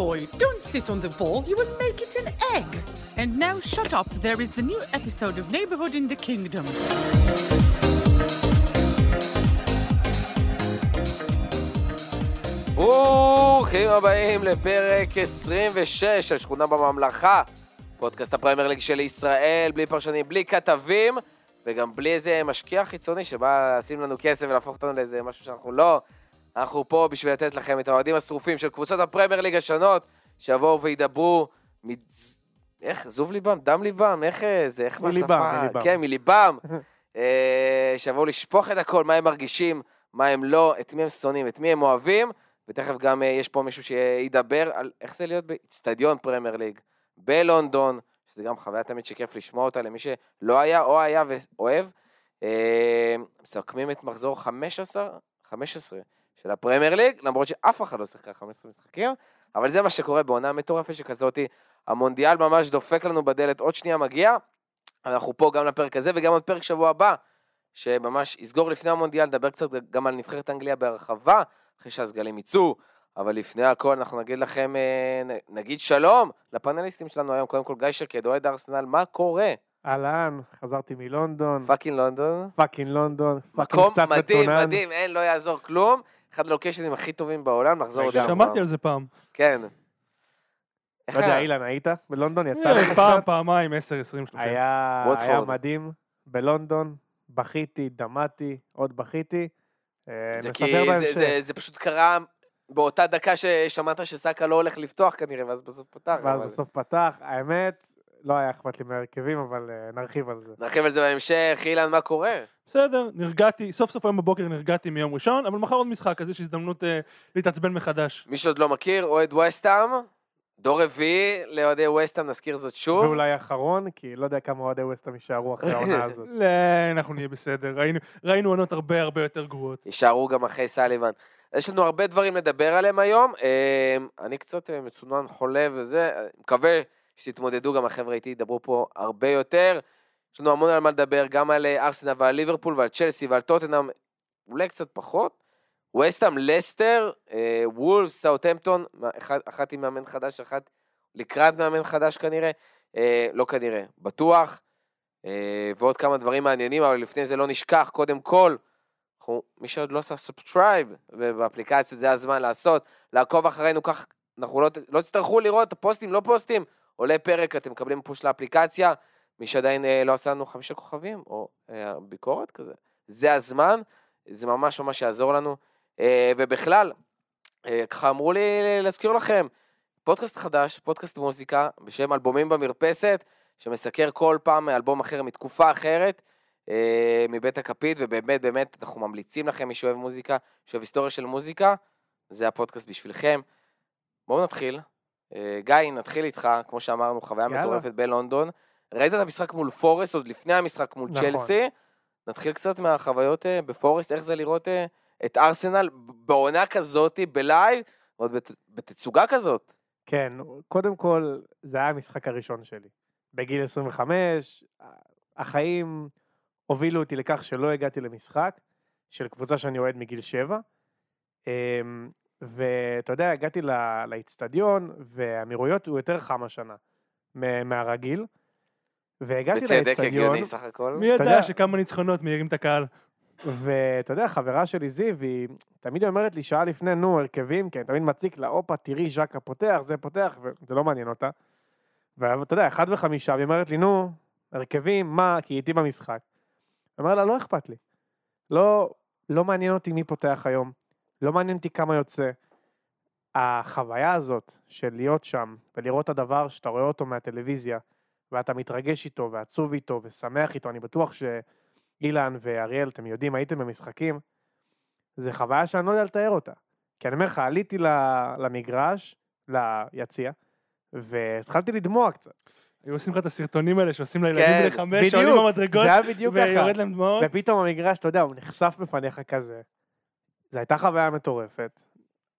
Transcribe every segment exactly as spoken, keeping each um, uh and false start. Roy, don't sit on the ball. You will make it an egg. And now shut up. There is a new episode of Neighborhood in the Kingdom. ברוכים הבאים לפרק עשרים ושש של שכונה בממלכה, פודקאסט הפריימר ליג של ישראל, בלי פרשנים, בלי כתבים, וגם בלי איזה משקיע חיצוני שבא לשים לנו כסף ולהפוך אותנו לאיזה משהו שאנחנו לא. אנחנו פה בשביל לתת לכם את האוהדים השרופים של קבוצות הפריימר ליג השונות, שיבואו וידברו מ... איך? זוב ליבם? דם ליבם? איך זה? איך מהשפה? כן, מליבם. שיבואו לשפוך את הכל, מה הם מרגישים, מה הם לא, את מי הם שונאים, את מי הם אוהבים, ותכף גם יש פה מישהו שידבר על איך זה להיות באצטדיון פרמייר ליג בלונדון, שזה גם חוויה תמיד שכיף לשמוע אותה למי שלא היה או היה ואוהב. מסכמים את מחזור חמש עשרה של הפרמייר ליג, למרות שאף אחד לא שיחק חמש עשרה משחקים, אבל זה מה שקורה בעונה מטורפת שכזאת. המונדיאל ממש דופק לנו בדלת, עוד שנייה מגיע. אנחנו פה גם לפרק הזה וגם עוד פרק שבוע הבא שממש יסגור לפני המונדיאל, נדבר קצת גם על נבחרת אנגליה בהרחבה אחרי שהסגלים יצאו, אבל לפני הכל אנחנו נגיד לכם, נגיד שלום לפאנליסטים שלנו היום. קודם כל גיא שקד, אוהד ארסנל, מה קורה? אהלן, חזרתי מלונדון. פאקינג לונדון. פאקינג לונדון. מקום מדהים, מדהים, אין, לא יעזור כלום. אחד הלוקיישנים הכי טובים בעולם, נחזור עוד פעם. שמעתי על זה פעם. כן. לא יודע, אילן, היית בלונדון? יצא פעם, פעמיים, עשר, עשרים, שלושים. היה מדהים בלונדון, בכיתי, דמתי, עוד בכיתי. זה, כי זה, זה, זה פשוט קרה באותה דקה ששמעת שסאקה לא הולך לפתוח כנראה, ואז בסוף פתח. ואז בסוף פתח, האמת, לא היה אכפת לי מהרכבים, אבל נרחיב על זה. נרחיב על זה בהמשך. אילן, מה קורה? בסדר, נרגעתי, סוף סוף היום בבוקר נרגעתי מיום ראשון, אבל מחר עוד משחק, אז יש הזדמנות אה, להתעצבן מחדש. מי שעוד לא מכיר, אוהד ווסט-האם, דור רביעי לאוהדי ווסט-האם, נזכיר זאת שוב. ואולי אחרון, כי לא יודע כמה אוהדי ווסט-האם יישארו אחרי העונה הזאת. לא, אנחנו נהיה בסדר, ראינו, ראינו עונות הרבה הרבה יותר גרועות. יישארו גם אחרי סאליבן. יש לנו הרבה דברים לדבר עליהם היום. אה, אני קצת מצונן, חולה וזה, מקווה שתתמודדו, גם החבר'ה איתי ידברו פה הרבה יותר. יש לנו המון על מה לדבר, גם על ארסנל ועל ליברפול ועל צ'לסי ועל טוטנהאם, אולי קצת פחות. ווסט-האם, לסטר, אה, וולפס, סאות'המפטון, אחת, אחת עם מאמן חדש, אחת לקראת מאמן חדש כנראה, אה, לא כנראה, בטוח, אה, ועוד כמה דברים מעניינים, אבל לפני זה לא נשכח, קודם כל, אנחנו, מי שעוד לא עושה סאבסקרייב, ובאפליקציה זה הזמן לעשות, לעקוב אחרינו, כך אנחנו לא, לא תצטרכו לראות פוסטים, לא פוסטים, עולה פרק, אתם מקבלים פוש לאפליקציה, מי שעדיין אה, לא עשה לנו חמישה כוכבים, או אה, ביקורת כזה, זה הזמן, זה ממש ממש יעזור לנו, אה, ובכלל, אה, ככה אמרו לי להזכיר לכם, פודקאסט חדש, פודקאסט מוזיקה, בשם אלבומים במרפסת, שמסקר כל פעם אלבום אחר, מתקופה אחרת, אה, מבית הכפית, ובאמת באמת אנחנו ממליצים לכם, מי שאוהב מוזיקה, שאוהב היסטוריה של מוזיקה, זה הפודקאסט בשבילכם. בואו נתחיל. גיא, נתחיל איתך, כמו שאמרנו, חוויה מטורפת בלונדון. ראית את המשחק מול פורסט, עוד לפני המשחק מול צ'לסי. נתחיל קצת מהחוויות בפורסט, איך זה לראות את ארסנל בעונה כזאת, בלייב, עוד בתצוגה כזאת. כן, קודם כל, זה היה המשחק הראשון שלי. בגיל עשרים וחמש, החיים הובילו אותי לכך שלא הגעתי למשחק, של קבוצה שאני אוהד מגיל שבע. ואתה יודע, הגעתי לאצטדיון, והאמירויות הוא יותר חם השנה מהרגיל, והגעתי לאצטדיון... בצדק הגיוני סך הכל. מי יודע שכמה ניצחונות מהירים את הקהל. ואתה יודע, חברה שלי זיו, היא תמיד אומרת לי שעה לפני, נו, הרכבים, כי אני תמיד מציק לה, אופה, תראי, ז'קה פותח, זה פותח, וזה לא מעניין אותה. ואתה יודע, אחד וחמישה, והיא אומרת לי, נו, הרכבים, מה? כי היא איתי במשחק. אמרה לה, לא אכפת לי. לא, לא מעניין אותי מי פותח היום. לא מעניין אותי כמה יוצא. החוויה הזאת של להיות שם, ולראות את הדבר שאתה רואה אותו מהטלוויזיה, ואתה מתרגש איתו, ועצוב איתו, ושמח איתו, אני בטוח שאילן ואריאל, אתם יודעים, הייתם במשחקים, זה חוויה שאני לא יודע לתאר אותה. כי אני אומר לך, עליתי למגרש, ליציע, והתחלתי לדמוע קצת. היו עושים לך את הסרטונים האלה, שעושים לילדים בני חמש, שעולים במדרגות, זה היה בדיוק ככה. ופתאום המגרש, אתה יודע, הוא נחשף בפניך כזה. זו הייתה חוויה מטורפת.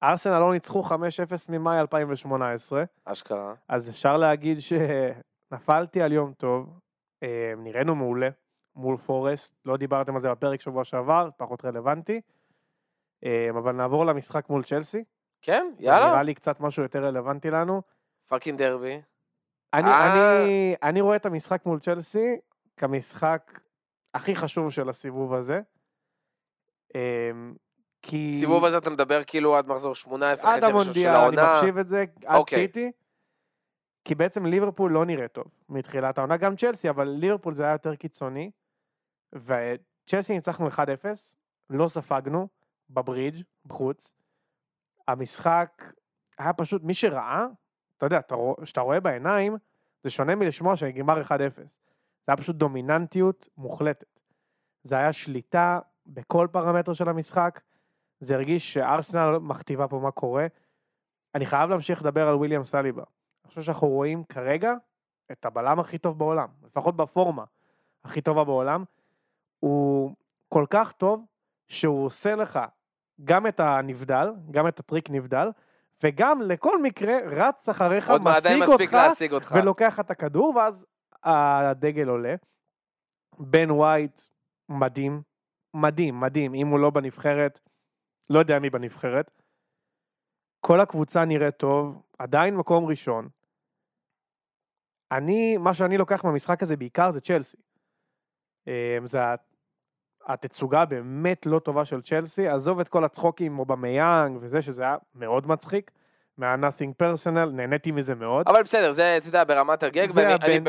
ארסנל לא ניצחו חמש אפס ממאי אלפיים שמונה עשרה. אשכרה. אז אפשר להגיד שנפלתי על יום טוב, נראינו מעולה, מול פורסט, לא דיברתם על זה בפרק שבוע שעבר, פחות רלוונטי, אבל נעבור למשחק מול צ'לסי, כן? יאללה. זה נראה לי קצת משהו יותר רלוונטי לנו. פאקינג דרבי. אני, אני, אני רואה את המשחק מול צ'לסי כמשחק הכי חשוב של הסיבוב הזה. כי... סיבוב הזה אתה מדבר כאילו עד מחזור שמונה עשרה, עד המונדיאל, אני מקשיב את זה, עד סיטי. כי בעצם ליברפול לא נראה טוב מתחילת העונה, גם צ'לסי, אבל ליברפול זה היה יותר קיצוני, וצ'לסי ניצחנו אחד אפס, לא ספגנו בברידג' בחוץ, המשחק היה פשוט, מי שראה, אתה יודע, שאתה רואה בעיניים, זה שונה מלשמוע שנגמר אחד אפס, זה היה פשוט דומיננטיות מוחלטת, זה היה שליטה בכל פרמטר של המשחק, זה הרגיש שארסנל מכתיבה פה מה קורה, אני חייב להמשיך לדבר על וויליאם סליבה, אני חושב שאנחנו רואים כרגע את הבלם הכי טוב בעולם, לפחות בפורמה הכי טובה בעולם, הוא כל כך טוב שהוא עושה לך גם את הנבדל, גם את הטריק נבדל, וגם לכל מקרה רץ אחריך, משיג אותך, ולוקח את הכדור, ואז הדגל עולה. בן ווייט מדהים, מדהים, מדהים, אם הוא לא בנבחרת, לא יודע מי בנבחרת, כל הקבוצה נראית טוב, עדיין מקום ראשון, אני, מה שאני לוקח מהמשחק הזה בעיקר זה צ'לסי. זה התצוגה באמת לא טובה של צ'לסי, עזוב את כל הצחוקים או במיינג וזה שזה היה מאוד מצחיק, מה nothing personal, נהניתי מזה מאוד. אבל בסדר, זה, אתה יודע, ברמת הרגג,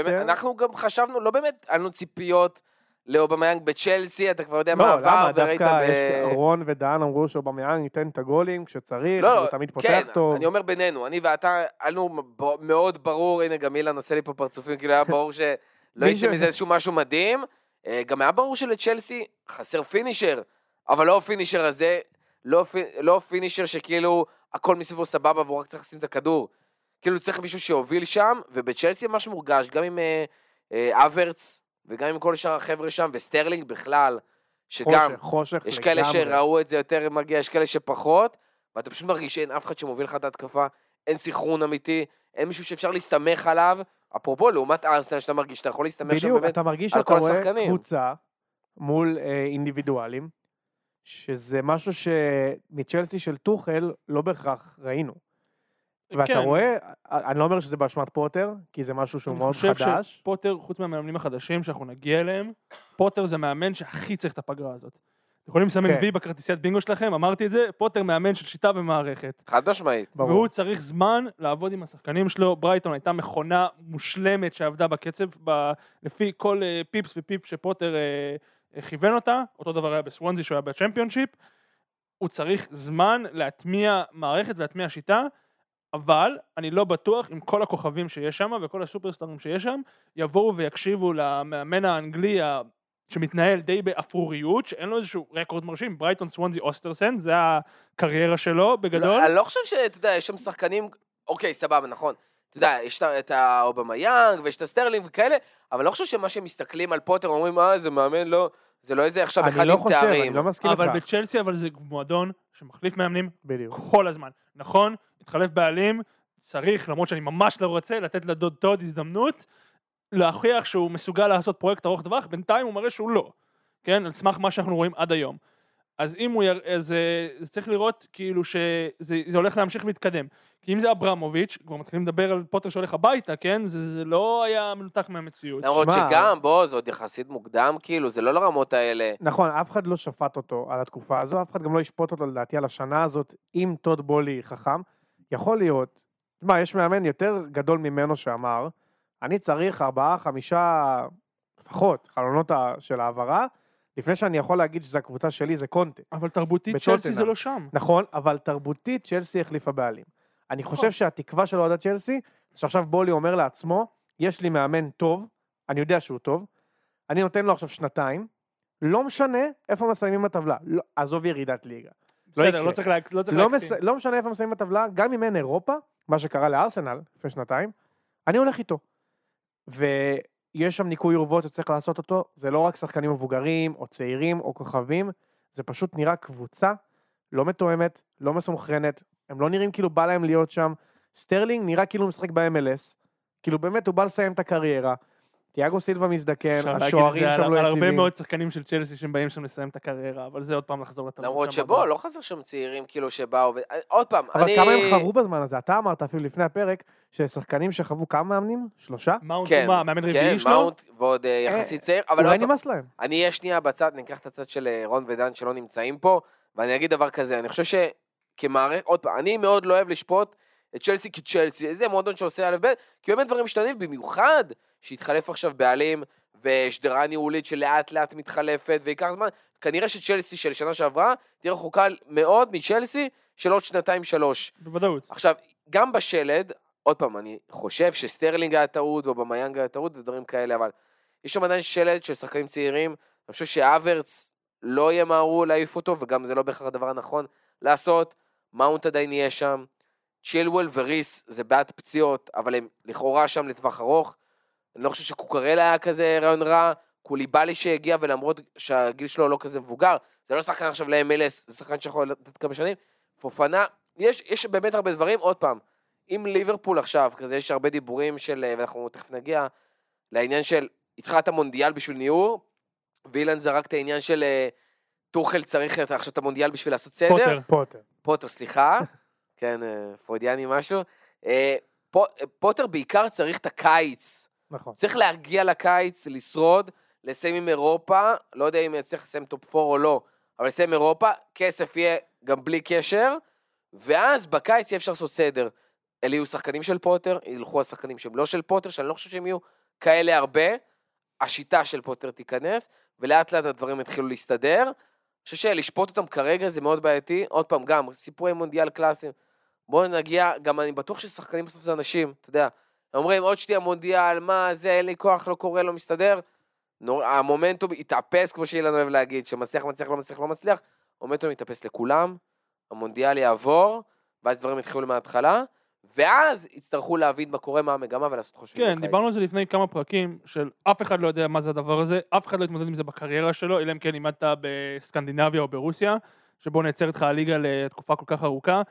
אנחנו גם חשבנו, לא באמת, עלנו ציפיות לאובמיאנג בצ'לסי, אתה כבר יודע מה עבר, וראית ב... לא, למה, דווקא רון ודן אמרו שאובמיאנג ייתן את הגולים כשצריך, הוא תמיד פותח טוב. אני אומר בינינו, אני ואתה, עלנו מאוד ברור, הנה גם אילן עושה לי פה פרצופים, כאילו היה ברור שלא יצא מזה איזשהו משהו מדהים, גם היה ברור שלצ'לסי חסר פינישר, אבל לא הפינישר הזה, לא פינישר שכאילו הכל מסביבו סבבה, והוא רק צריך לשים את הכדור, כאילו צריך מישהו שיוביל שם, ובצ'לסי ממש מורגש, גם עם אברץ, וגם עם כל שאר החבר'ה שם, וסטרלינג בכלל, שגם, חושך, חושך יש כאלה לגמרי. שראו את זה יותר מגיע, יש כאלה שפחות, ואתה פשוט מרגיש שאין אף אחד שמוביל לך את ההתקפה, אין סחרון אמיתי, אין מישהו שאפשר להסתמך עליו, אפרופו, לעומת ארסנל שאתה מרגיש, שאתה יכול להסתמך שם באמת, על כל השחקנים. בדיוק, אתה מרגיש שאתה רואה קבוצה, מול אה, אינדיבידואלים, שזה משהו שמצ'לסי של טוחל, לא בהכרח ראינו. ואתה כן. רואה, אני לא אומר שזה באשמת פוטר, כי זה משהו שהוא מאוד חדש. אני חושב שפוטר, חוץ מהמאמנים החדשים שאנחנו נגיע אליהם, פוטר זה מאמן שהכי צריך את הפגרה הזאת. אתם יכולים לסמן כן. וי בקרטיסיית בינגו שלכם, אמרתי את זה, פוטר מאמן של שיטה ומערכת. חד משמעית. והוא ברור. צריך זמן לעבוד עם השחקנים שלו. ברייטון הייתה מכונה מושלמת שעבדה בקצב, ב... לפי כל uh, פיפס ופיפ שפוטר uh, uh, כיוון אותה, אותו דבר היה בסוונזי שהוא היה בצ'מפיונשיפ. הוא צריך זמן להטמיע מערכת ולהטמיע שיטה. אבל אני לא בטוח אם כל הכוכבים שיש שם וכל הסופרסטארים שיש שם יבואו ויקשיבו למאמן האנגלי שמתנהל די באפוריות, שאין לו איזשהו רקורד מרשים, ברייטון סוונזי אוסטרסן, זה הקריירה שלו בגדול. אני לא חושב שאתה יודע, יש שם שחקנים, אוקיי, סבבה, נכון, אתה יודע, יש את האובמיאנג ויש את הסטרלינג וכאלה, אבל לא חושב שמה שמסתכלים על פוטר אומרים, אה, זה מאמן, לא, זה לא איזה עכשיו אחד עם תארים. אני לא מסכים לך. אבל בצ'לסי, אבל זה מועדון שמחליף מאמנים כל הזמן. נכון, התחלף בעלים, צריך, למרות שאני ממש לא רוצה, לתת לדוד דוד הזדמנות, להוכיח שהוא מסוגל לעשות פרויקט ארוך טווח, בינתיים הוא מראה שהוא לא. כן, על סמך מה שאנחנו רואים עד היום. אז אם הוא יראה, אז צריך לראות כאילו שזה הולך להמשיך להתקדם. כי אם זה אברמוביץ', כבר מתחילים לדבר על פוטר שהולך הביתה, כן? זה לא היה מנותק מהמציאות. למרות שגם, בוא, זה עוד יחסית מוקדם, כאילו, זה לא לרמות האלה. נכון, אף אחד לא שפט אותו על התקופה הזו, אף אחד גם לא ישפוט אותו לדעתי על השנה הזאת, אם טוד בולי חכם. יכול להיות, מה, יש מאמן יותר גדול ממנו שאמר, אני צריך ארבעה, חמישה, לפחות, חלונות של העברה, לפני שאני יכול להגיד שזו הקבוצה שלי, זה קונטה. אבל תרבותית צ'לסי זה לא שם. נכון, אבל תרבותית צ'לסי החליפה בעלים. אני חושב שהתקווה של אוהד צ'לסי, שעכשיו בולי אומר לעצמו, יש לי מאמן טוב, אני יודע שהוא טוב, אני נותן לו עכשיו שנתיים, לא משנה איפה מסיימים הטבלה, עזוב ירידת ליגה. בסדר, לא צריך להקטין. לא משנה איפה מסיימים הטבלה, גם אם אין אירופה, מה שקרה לארסנל לפני שנתיים, אני הולך איתו. ו... יש שם ניקוי עורבות שצריך לעשות אותו, זה לא רק שחקנים מבוגרים, או צעירים, או כוכבים, זה פשוט נראה קבוצה, לא מתואמת, לא מסומכרנת, הם לא נראים כאילו בא להם להיות שם, סטרלינג נראה כאילו משחק ב-אם אל אס, כאילו באמת הוא בא לסיים את הקריירה, תיאגו סילבה מזדקן, השוערים שם לא יציבים. על הרבה מאוד שחקנים של צ'לסי שהם באים שם לסיים את הקריירה, אבל זה עוד פעם לחזור לתלמוד. למרות שבו, לא חזר שם צעירים כאילו שבאו, עוד פעם, אני... אבל כמה הם חברו בזמן הזה? אתה אמרת אפילו לפני הפרק, ששחקנים שחוו כמה מאמנים? שלושה? מאונט, מאמן רביעי שלו? כן, מאונט ועוד יחסית צעיר, אבל לא... אולי נמאס להם. אני אהיה שנייה בצד, ניקח את הצד של רון ודן שלא נמצאים פה, ואני אגיד דבר כזה, אני חושב שכמערכת, עוד פעם, אני מאוד לא אוהב לשפוט את צ'לסי כצ'לסי, זה מועדון שעושה אלף בית, כי באמת דברים משתנים, במיוחד שהתחלף עכשיו בעלים ושדרה ניהולית שלאט לאט מתחלפת ויקח זמן, כנראה שצ'לסי של שנה שעברה תהיה רחוקה מאוד מצ'לסי של עוד שנתיים שלוש. בוודאות. עכשיו, גם בשלד, עוד פעם, אני חושב שסטרלינג היה טעות ובמיינג היה טעות ודברים כאלה, אבל יש שם עדיין שלד של שחקנים צעירים, אני חושב שהאברץ לא ימהרו להעיף אותו, וגם זה לא בהכרח הדבר הנכון לעשות, מאונט עדיין יהיה שם, צ'ילוול וריס זה בעד פציעות, אבל הם לכאורה שם לטווח ארוך, אני לא חושב שקוקרלה היה כזה רעיון רע, קוליבאלי שהגיע, ולמרות שהגיל שלו לא כזה מבוגר, זה לא שחקן עכשיו ל-אם אל אס, זה שחקן שיכול לתת כמה שנים, פופנה, יש, יש באמת הרבה דברים, עוד פעם, עם ליברפול עכשיו, כזה יש הרבה דיבורים של, ואנחנו תכף נגיע, לעניין של, יצחה את המונדיאל בשביל ניהור, ואילן זרק את העניין של, תוכל צריך עכשיו את המונדיאל בשביל לעשות סדר, פוטר, פוטר. פוטר, סליחה, כן, פרוידיאני משהו, פוטר בעיקר צריך את הקיץ, נכון. צריך להרגיע לקיץ, לשרוד, לסיים עם אירופה, לא יודע אם צריך לסיים טופ ארבע או לא, אבל לסיים אירופה, כסף יהיה גם בלי קשר, ואז בקיץ יהיה אפשר לעשות סדר. אלה יהיו שחקנים של פוטר, ילכו השחקנים שהם לא של פוטר, שאני לא חושב שהם יהיו כאלה הרבה, השיטה של פוטר תיכנס, ולאט לאט הדברים התחילו להסתדר, אני חושב שלשפוט אותם כרגע זה מאוד בעייתי, עוד פעם גם, סיפורי מונדיאל קלאסיים, בואו נגיע, גם אני בטוח ששחקנים בסוף זה אנשים, אתה יודע, אומרים, עוד שתי המונדיאל, מה זה, אין לי כוח, לא קורה, לא מסתדר. המומנטום יתאפס, כמו שאילן אוהב להגיד, שמצליח, מצליח, לא מצליח, לא מצליח. המומנטום יתאפס לכולם, המונדיאל יעבור, ואז דברים יתחילו מההתחלה, ואז יצטרכו להבין מה קורה, מה המגמה, ולעשות חושבים בקיץ. כן, דיברנו על זה לפני כמה פרקים, של אף אחד לא יודע מה זה הדבר הזה, אף אחד לא התמודד עם זה בקריירה שלו, אלא אם כן לימדת בסקנדינביה או ברוסיה, שבו נעצרת לך הליגה לתקופה כל כך ארוכה.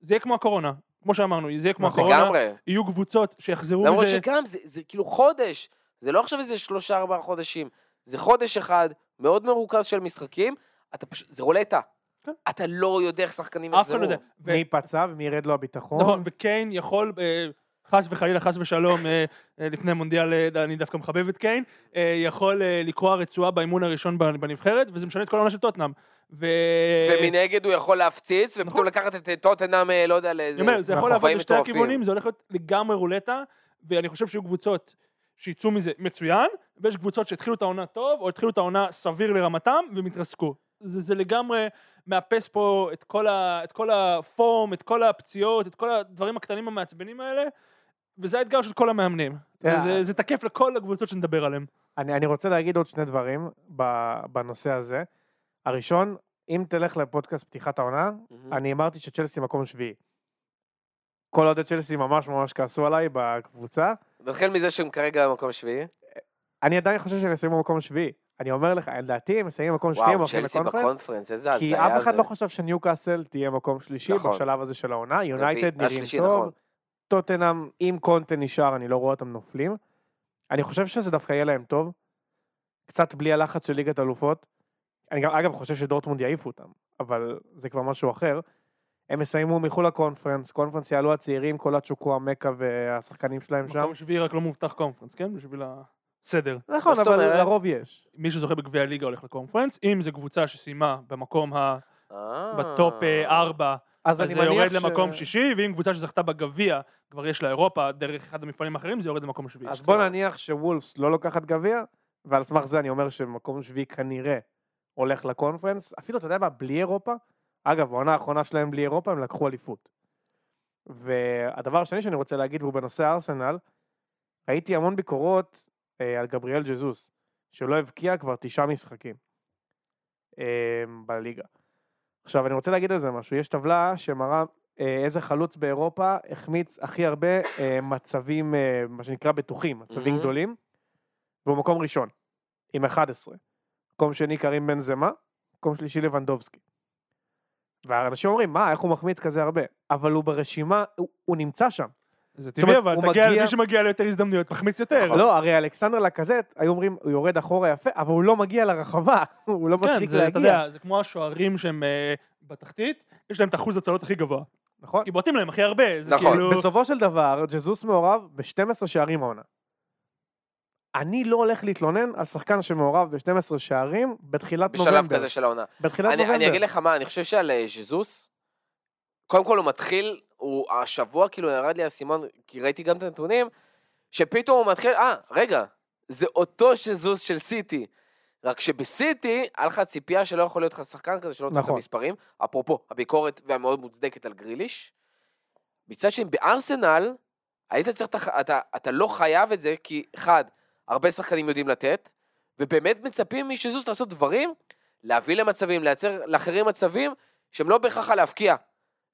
זה יהיה כמו הקורונה. כמו שאמרנו, זה יהיה כמו הקורונה, יהיו קבוצות שיחזרו מזה... למרות שגם, זה, זה כאילו חודש, זה לא עכשיו איזה שלושה ארבעה חודשים, זה חודש אחד, מאוד מרוכז של משחקים, אתה פשוט, זה רולטה. כן. אתה לא יודע איך שחקנים יחזרו. לא ו... מי פצע ומי ירד לו הביטחון. נכון, וקיין יכול, חס וחלילה, חס ושלום, לפני מונדיאל, אני דווקא מחבב את קיין, יכול לקרוא הרצועה באימון הראשון בנבחרת, וזה משנה את כל העונה של טוטנהאם. ו... ומנגד הוא יכול להפציץ, נכון. ופתאום לקחת את טוטנהאם, לא יודע, לאיזה... אומר, זה יכול לעבוד לשתי הכיוונים, זה הולך להיות לגמרי רולטה, ואני חושב שיהיו קבוצות שיצאו מזה מצוין, ויש קבוצות שהתחילו את העונה טוב, או התחילו את העונה סביר לרמתם, ומתרסקו. זה, זה לגמרי מאפס פה את כל, ה, את כל הפורם, את כל הפציעות, את כל הדברים הקטנים המעצבנים האלה, וזה האתגר של כל המאמנים. Yeah. זה, זה, זה תקף לכל הקבוצות שנדבר עליהם. אני, אני רוצה להגיד עוד שני דברים בנושא הזה. הראשון, אם תלך לפודקאסט פתיחת העונה, אני אמרתי שצ'לסי מקום שביעי. כל עוד צ'לסי ממש ממש כעסו עליי בקבוצה. נתחיל מזה שהם כרגע במקום שביעי. אני עדיין חושב שהם מסיימים במקום שביעי. אני אומר לך, לדעתי הם מסיימים במקום שביעי. וואו, צ'לסי בקונפרנס, איזה הזיה זה. כי אף אחד לא חושב שניוקאסל תהיה מקום שלישי בשלב הזה של העונה. יונייטד נראים טוב. טוטנהאם, אם קונטה נשאר, אני לא רואה אותם נופלים. אני חושב שזה דווקא יהיה להם טוב. קצת בלי הלחץ של ליגת אלופות. אני גם, אגב, חושב שדורטמונד יעיפו אותם, אבל זה כבר משהו אחר. הם מסיימו מחול הקונפרנס, קונפרנס יעלו הצעירים, כל הצ'וקו, המקה והשחקנים שלהם שם. מקום שביעי רק לא מובטח קונפרנס, כן? בשביל הסדר. נכון, אבל לרוב יש. מי שזוכה בגביע הליגה הולך לקונפרנס, אם זו קבוצה שסיימה במקום ה... בטופ ארבע, אז זה יורד למקום שישי, ואם קבוצה שזכתה בגביע, כבר יש לאירופה, דרך אחד המפעלים האחרים, זה יורד למקום שביעי. אז בוא נניח שוולפס לא לוקחת גביע, ועל סמך זה אני אומר שמקום שביעי כנראה הולך לקונפרנס, אפילו אתה יודע מה, בלי אירופה, אגב, העונה האחרונה שלהם בלי אירופה, הם לקחו אליפות. והדבר השני שאני רוצה להגיד, והוא בנושא הארסנל, ראיתי המון ביקורות אה, על גבריאל ג'זוס, שלא הבקיע כבר תשעה משחקים אה, בליגה. עכשיו, אני רוצה להגיד על זה משהו, יש טבלה שמראה אה, איזה חלוץ באירופה, החמיץ הכי הרבה אה, מצבים, אה, מה שנקרא בטוחים, מצבים mm-hmm. גדולים, והוא מקום ראשון, עם אחד עשר. מקום שני קרים בן זמה, מקום שלישי לבנדובסקי. והאנשים אומרים, מה, איך הוא מחמיץ כזה הרבה? אבל הוא ברשימה, הוא, הוא נמצא שם. זה טבעי, אבל מי שמגיע ליותר הזדמנויות מחמיץ יותר. לא, הרי אלכסנדר לקזט, היו אומרים, הוא יורד אחורה יפה, אבל הוא לא מגיע לרחבה, הוא לא מספיק להגיע. זה כמו השוערים שהם בתחתית, יש להם את אחוז הצלות הכי גבוה. נכון. כי בועטים להם הכי הרבה. נכון. בסופו של דבר, ג'זוס מעורב ב-שנים עשר שערים העונה. אני לא הולך להתלונן על שחקן שמעורב ב-שנים עשר שערים בתחילת נובמבר. בשלב כזה של העונה. בתחילת נובמבר. אני אגיד לך מה, אני חושב שעל ג'זוס, קודם כל הוא מתחיל, הוא השבוע כאילו ירד לי הסימון, כי ראיתי גם את הנתונים, שפתאום הוא מתחיל, אה, רגע, זה אותו ג'זוס של סיטי, רק שבסיטי, היה לך ציפייה שלא יכול להיות לך שחקן כזה, שלא נכון. תוכל את המספרים, אפרופו, הביקורת והמאוד מוצדקת על גריליש, מצד שני, בארסנל, היית צריך, אתה, אתה לא חייב את זה, כי אחד, הרבה שחקנים יודעים לתת, ובאמת מצפים מג'זוס לעשות דברים, להביא למצבים, לייצר לאחרים מצבים, שהם לא בהכרח להפקיע.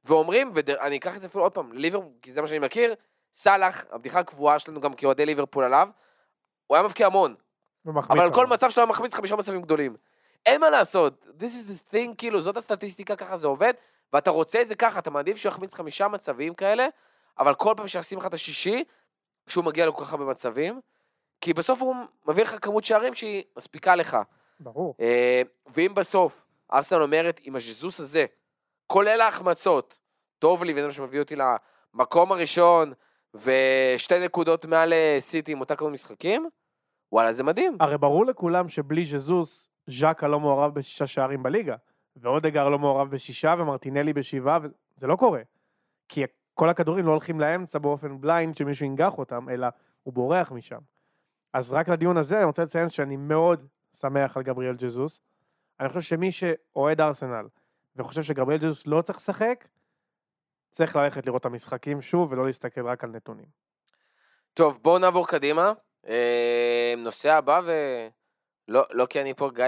ואומרים, ואני אקח את זה אפילו עוד פעם, ליברפול, כי זה מה שאני מכיר, סלאח, הבדיחה הקבועה שלנו גם כאוהדי ליברפול עליו, הוא היה מבקיע המון, אבל על כל מצב שלו היה מחמיץ חמישה מצבים גדולים. אין מה לעשות, this is the thing, כאילו, זאת הסטטיסטיקה, ככה זה עובד, ואתה רוצה את זה ככה, אתה מעדיף שהוא יחמיץ חמישה מצבים כאלה, אבל כל פעם שיחסים לך את השישי, כשהוא מגיע לו ככה במצבים, כי בסוף הוא מביא לך כמות שערים שהיא מספיקה לך. ברור. ואם בסוף, ארסנל אומרת, עם הג'זוס הזה, כולל ההחמצות, טוב לי, וזה מה שמביא אותי למקום הראשון, ושתי נקודות מעל סיטי עם אותה כמות משחקים, וואלה, זה מדהים. הרי ברור לכולם שבלי ג'זוס, ז'קה לא מעורב בשישה שערים בליגה, ואודגר לא מעורב בשישה, ומרטינלי בשבעה, וזה לא קורה. כי כל הכדורים לא הולכים לאמצע באופן בליינד, שמישהו ינגח אותם, אלא הוא בורח משם. אז רק לדיון הזה, אני רוצה לציין שאני מאוד שמח על גבריאל ג'זוס. אני חושב שמי שאוהד ארסנל, וחושב שגבריאל ג'זוס לא צריך לשחק, צריך ללכת לראות את המשחקים שוב, ולא להסתכל רק על נתונים. טוב, בואו נעבור קדימה. נושא הבא, ולא כי אני פה, גיא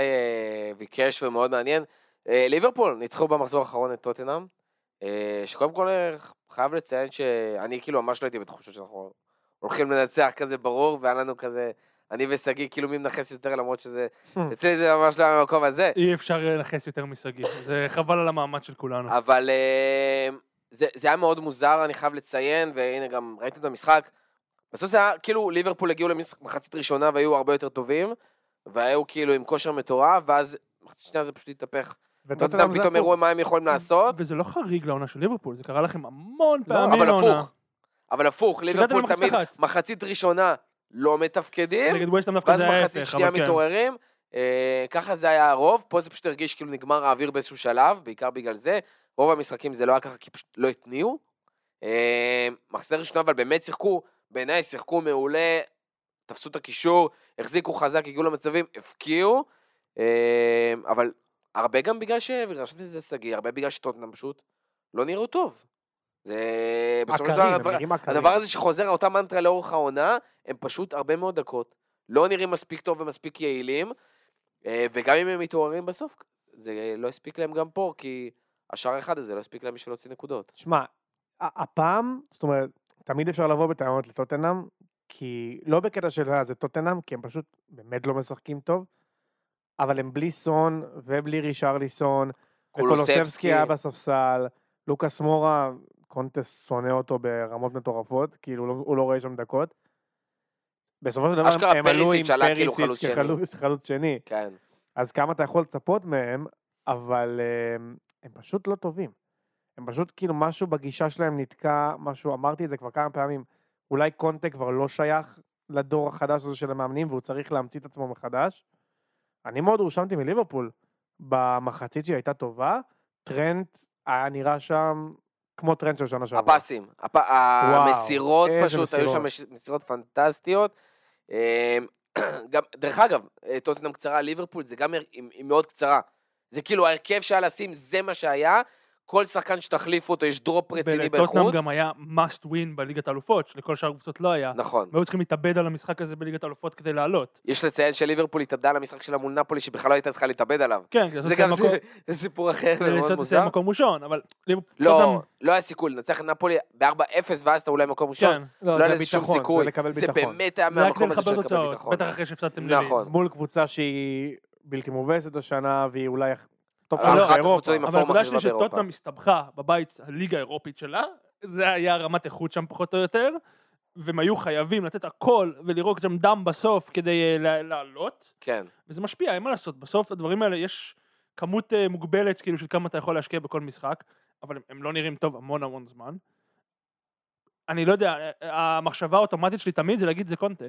ביקש ומאוד מעניין. ליברפול, ניצחו במחזור האחרון את טוטנהאם, שקודם כל חייב לציין שאני כאילו ממש לא הייתי בתחושות שאנחנו הולכים לנצח כזה ברור, והיה לנו כזה, אני וסגי כאילו מי מנחס יותר, למרות שזה, אצלי זה ממש לא היה במקום הזה. אי אפשר לנחס יותר מסגי, זה חבל על המעמד של כולנו. אבל זה היה מאוד מוזר, אני חייב לציין, והנה גם ראיתם את המשחק, בסוף זה היה, כאילו ליברפול הגיעו למחצית ראשונה, והיו הרבה יותר טובים, והיו כאילו עם כושר מטורף, ואז מחצית שנייה זה פשוט התהפך. ואתם פתאום הראו מה הם יכולים לעשות. וזה לא חריג לעונה של ליברפול, זה קרה לכם המון פעמים לעונה. אבל הפוך, ליברפול תמיד מחצית ראשונה לא מתפקדים, ואז מחצית שנייה מתעוררים, ככה זה היה הרוב, פה זה פשוט הרגיש כאילו נגמר האוויר באיזשהו שלב, בעיקר בגלל זה, רוב המשחקים זה לא היה ככה כי פשוט לא התניעו, מחצית ראשונה אבל באמת שיחקו, בעיניי שיחקו מעולה, תפסו את הקישור, החזיקו חזק, הגיעו למצבים, הפקיעו, אבל הרבה גם בגלל ש... ורשת את זה סגי, הרבה בגלל שטוטנהאם פשוט לא נראו טוב. זה בסופו של דבר, הדבר הזה שחוזר אותה מנטרה לאורך העונה, הם פשוט הרבה מאוד דקות, לא נראים מספיק טוב ומספיק יעילים, וגם אם הם מתעוררים בסוף, זה לא הספיק להם גם פה, כי השאר אחד הזה לא הספיק להם בשביל להוציא נקודות. שמע, הפעם, זאת אומרת, תמיד אפשר לבוא בטענות לטוטנהאם, כי לא בקטע שלה זה טוטנהאם, כי הם פשוט באמת לא משחקים טוב, אבל הם בלי סון ובלי רישרליסון, וקולוסבסקי היה בספסל, לוקאס מורה, קונטס שונא אותו ברמות מטורפות, כאילו הוא לא רואה שם דקות. בסופו של דבר הם עלו עם פריסיץ' כחלוץ שני. אז כמה אתה יכול לצפות מהם, אבל הם פשוט לא טובים. הם פשוט כאילו משהו בגישה שלהם נתקע, משהו, אמרתי את זה כבר כמה פעמים, אולי קונטה כבר לא שייך לדור החדש הזה של המאמנים, והוא צריך להמציא את עצמו מחדש. אני מאוד רושמתי מליברפול, במחצית שהיא הייתה טובה, טרנט היה נראה שם, כמו טרנד של שנה שעברה. הפסים, הפ... המסירות פשוט, מסירות. היו שם מש... מסירות פנטסטיות. גם, דרך אגב, טוטנהאם קצרה, ליברפול, זה גם היא מאוד קצרה. זה כאילו ההרכב שהיה לשים, זה מה שהיה, כל שחקן שתחליף אותו, יש דרופ רציני באיכות. טוטנהאם גם היה must win בליגת האלופות, שלכל שאר קבוצות לא היה. נכון. והיו צריכים להתאבד על המשחק הזה בליגת האלופות כדי לעלות. יש לציין שליברפול התאבדה על המשחק שלה מול נאפולי, שבכלל לא הייתה צריכה להתאבד עליו. כן, זה גם סיפור אחר, מאוד מוזר. זה מקום ראשון, אבל... לא, לא היה סיכוי, נצח נאפולי ב-ארבע אפס, ואז אתה אולי מקום ראשון. לא היה שום סיכוי. זה באמת היה מהמקום הזה של לקבל ביטחון. בטח אחרי שהפסדתם לליברפול. מול קבוצה שהיא בלתי מובסת השנה, והיא אולי... אבל הנקודה שלי שטוטנהאם הסתבכה בבית הליגה האירופית שלה, זה היה רמת איכות שם פחות או יותר, והם היו חייבים לתת הכל ולראות גם דם בסוף כדי לעלות. כן. וזה משפיע, אין מה לעשות. בסוף הדברים האלה יש כמות מוגבלת כאילו של כמה אתה יכול להשקיע בכל משחק, אבל הם לא נראים טוב המון המון זמן. אני לא יודע, המחשבה האוטומטית שלי תמיד זה להגיד זה קונטה.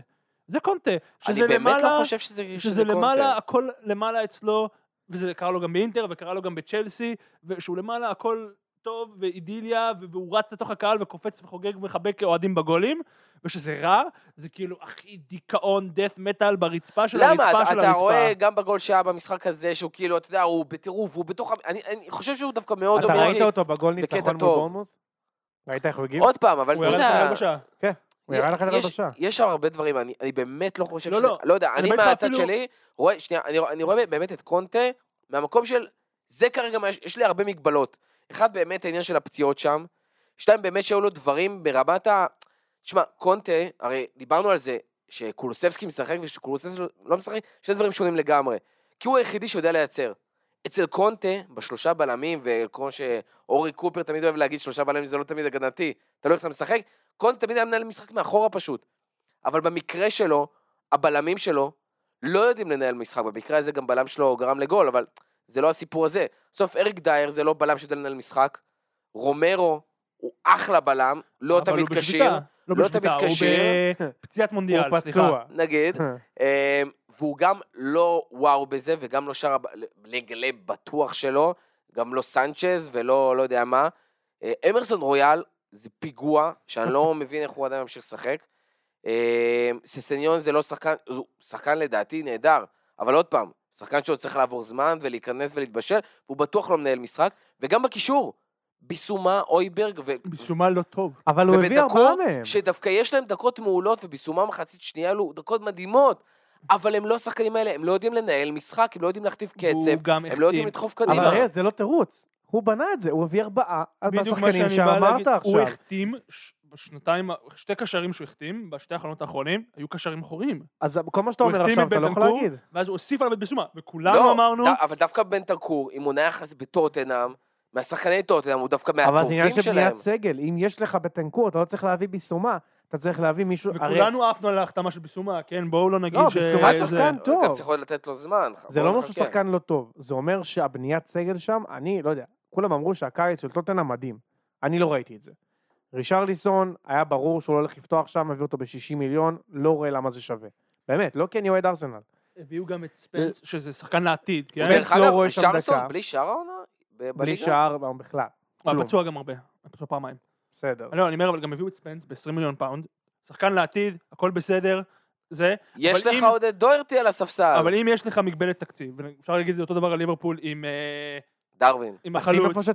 זה קונטה. אני באמת לא חושב שזה קונטה. שזה למעלה, הכל למעלה אצלו, וזה קרה לו גם באינטר וקרה לו גם בצ'לסי, ושהוא למעלה הכל טוב ואידיליה, והוא רץ לתוך הקהל וקופץ וחוגג ומחבק אוהדים בגולים, ושזה רע, זה כאילו הכי דיכאון death metal ברצפה של הרצפה של הרצפה. למה? אתה רואה גם בגול שהיה במשחק הזה, שהוא כאילו, אתה יודע, הוא בטירוף, הוא בתוך... אני חושב שהוא דווקא מאוד... אתה ראית אותו בגול ניצחון מול בורנמוט? ראית איך הוא הגיב? עוד פעם, אבל... הוא ירד לך לרבשה. כן, הוא ירד לך לרבשה. יש שם הרבה דברים, אני באמת לא חושב שזה... לא יודע, אני מהצד שלי, שנייה, אני רואה באמת את קונטה, מהמקום של... זה כרגע, יש לי הרבה מגבלות. אחד באמת העניין של הפציעות שם, שתיים באמת שהיו לו דברים ברמת ה... תשמע, קונטה, הרי דיברנו על זה, שקולוסבסקי משחק ושקולוסבסקי לא משחק, שני דברים שונים לגמרי, כי הוא היחידי שיודע לייצר. אצל קונטה, בשלושה בלמים, וכמו שאורי קופר תמיד אוהב להגיד, שלושה בלמים זה לא תמיד הגנתי, אתה לא הולך למשחק, קונטה תמיד היה מנהל משחק מאחורה פשוט, אבל במקרה שלו, הבלמים שלו לא יודעים לנהל משחק, במקרה הזה גם בלם שלו גרם לגול, אבל זה לא הסיפור הזה. סוף, אריק דייר זה לא בלם שיודע לנהל משחק, רומרו הוא אחלה בלם, לא תמיד כשיר, לא, לא תמיד כשיר, הוא בפציעת מונדיאל, הוא פצוע. נגיד, והוא גם לא וואו בזה, וגם לא שר לגלי בטוח שלו, גם לא סנצ'ז ולא לא יודע מה. אמרסון רויאל זה פיגוע, שאני לא מבין איך הוא עדיין ממשיך לשחק. ססניון זה לא שחקן, הוא שחקן לדעתי נהדר, אבל עוד פעם, שחקן שעוד צריך לעבור זמן ולהיכנס ולהתבשל, והוא בטוח לא מנהל משחק, וגם בקישור, ביסומה, אויברג, ו... ביסומה לא טוב. אבל הוא הביא הרבה מהם. שדווקא יש להם דקות מעולות, וביסומה מחצית שנייה לו דקות מדהימות, אבל הם לא השחקנים האלה, הם לא יודעים לנהל משחק, הם לא יודעים להכתיב קצב, הם לא יודעים לדחוף קדימה. אבל הרי, זה לא תירוץ. הוא בנה את זה, הוא הביא ארבעה, ארבעה שחקנים שאמרת עכשיו. הוא החתים... בשנתיים, שתי קשרים שהוא החתים, בשתי החלונות האחרונים, היו קשרים אחוריים. אז כל מה שאתה אומר עכשיו, אתה לא יכול להגיד. ואז הוא הוסיף עליו את ביסומה, וכולנו אמרנו... לא, אבל דווקא בנטנקור, אם הוא נייחס בטוטנאם, מהשחקני טוטנאם, הוא דווקא מהטובים שלהם. אבל זה עניין של בניית סגל, אם יש לך בטנקור, אתה לא צריך להביא ביסומה, אתה צריך להביא מישהו... וכולנו עפנו על ההחתמה של ביסומה, כן, בואו לא נגיד ש... לא, ביסומה שחקן טוב. גם צריך לתת לו זמן. זה לא משהו שחקן לא טוב. זה אומר שהבניית סגל שם, אני לא יודע, כולם אמרו שהקיץ של טוטנאם מדהים. אני לא ראיתי את זה. רישרליסון, היה ברור שהוא לא הולך לפתוח שם, הביא אותו ב-שישים מיליון, לא רואה למה זה שווה. באמת, לא כי אני אוהד ארסנל. הביאו גם את ספנס, שזה שחקן לעתיד. ספנס לא רואה שם דקה. רישרליסון, בלי שער העונה? בלי שער, בכלל. הוא הפצוע גם הרבה, הפצוע פעמיים. בסדר. לא, אני אומר, אבל גם הביאו את ספנס ב-עשרים מיליון פאונד. שחקן לעתיד, הכל בסדר, זה. יש לך עוד דוירטי על הספסל. אבל אם יש לך מגבלת תקציב, אפשר להגיד אותו דבר על ליברפול עם דרווין. עם החלוץ.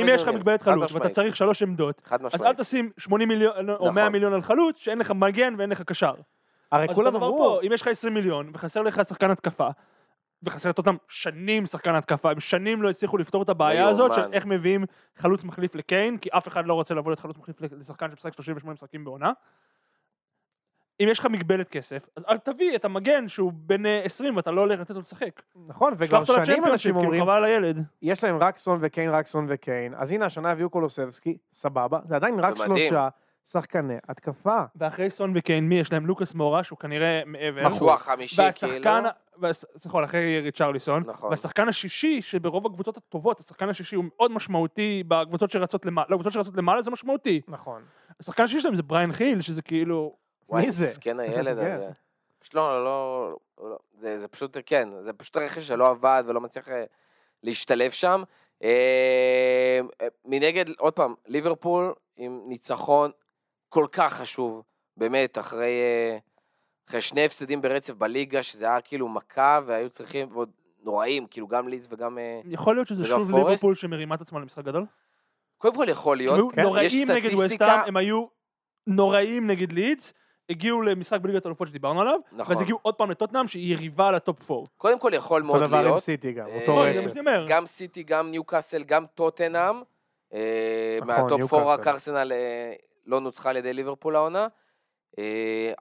אם יש לך מגבלת חלוץ, ואתה צריך שלוש עמדות, אז אל תשים שמונים מיליון או מאה מיליון על חלוץ, שאין לך מגן ואין לך קשר. הרי כולם אמרו, אם יש לך עשרים מיליון, וחסר לך שחקן התקפה, וחסרת אותם שנים שחקן התקפה, הם שנים לא הצליחו לפתור את הבעיה הזאת, של איך מביאים חלוץ מחליף לקיין, כי אף אחד לא רוצה לבוא להיות חלוץ מחליף לשחקן שמשחק שלושים ושמונה משחקים בעונה. אם יש לך מגבלת כסף, אז אל תביא את המגן שהוא בין עשרים, ואתה לא הולך לתת לו לשחק. נכון, וגם שנים אנשים אומרים, יש להם רקסון וקיין, רקסון וקיין, אז הנה השנה הביאו קולוסבסקי, סבבה, זה עדיין רק שלושה שחקני התקפה. ואחרי סון וקיין, מי יש להם? לוקאס מורה, שהוא כנראה מעבר. משהו החמישי, כאילו. סליחה, אחרי ריצ'רליסון. נכון. והשחקן השישי, שברוב הקבוצות הטובות, השחקן השישי הוא מאוד משמעותי בקבוצות שרצות למעלה, לא, קבוצות שרצות למעלה זה משמעותי. נכון. השחקן השישי שלהם זה בריין חיל, שזה כאילו... וואי, סכן הילד הזה. פשוט לא, לא, לא, זה פשוט, כן, זה פשוט רכש שלא עבד ולא מצליח להשתלב שם. מנגד, עוד פעם, ליברפול עם ניצחון כל כך חשוב, באמת, אחרי שני הפסדים ברצף בליגה, שזה היה כאילו מכה, והיו צריכים, ועוד נוראים, כאילו גם ליץ וגם פורסט. יכול להיות שזה שוב ליברפול שמרימה את עצמה למשחק גדול? קודם כל יכול להיות. נוראים נגד ווסטהאם, הם היו נוראים נגד ליץ, הגיעו למשחק בליגת האלופות שדיברנו עליו, ואז הגיעו עוד פעם לטוטנאם שהיא יריבה לטופ ארבע. קודם כל יכול מאוד להיות. אותו דבר עם סיטי גם, אותו רצף. גם סיטי, גם ניוקאסל, גם טוטנאם. מהטופ ארבע רק ארסנל לא נוצחה על ידי ליברפול העונה.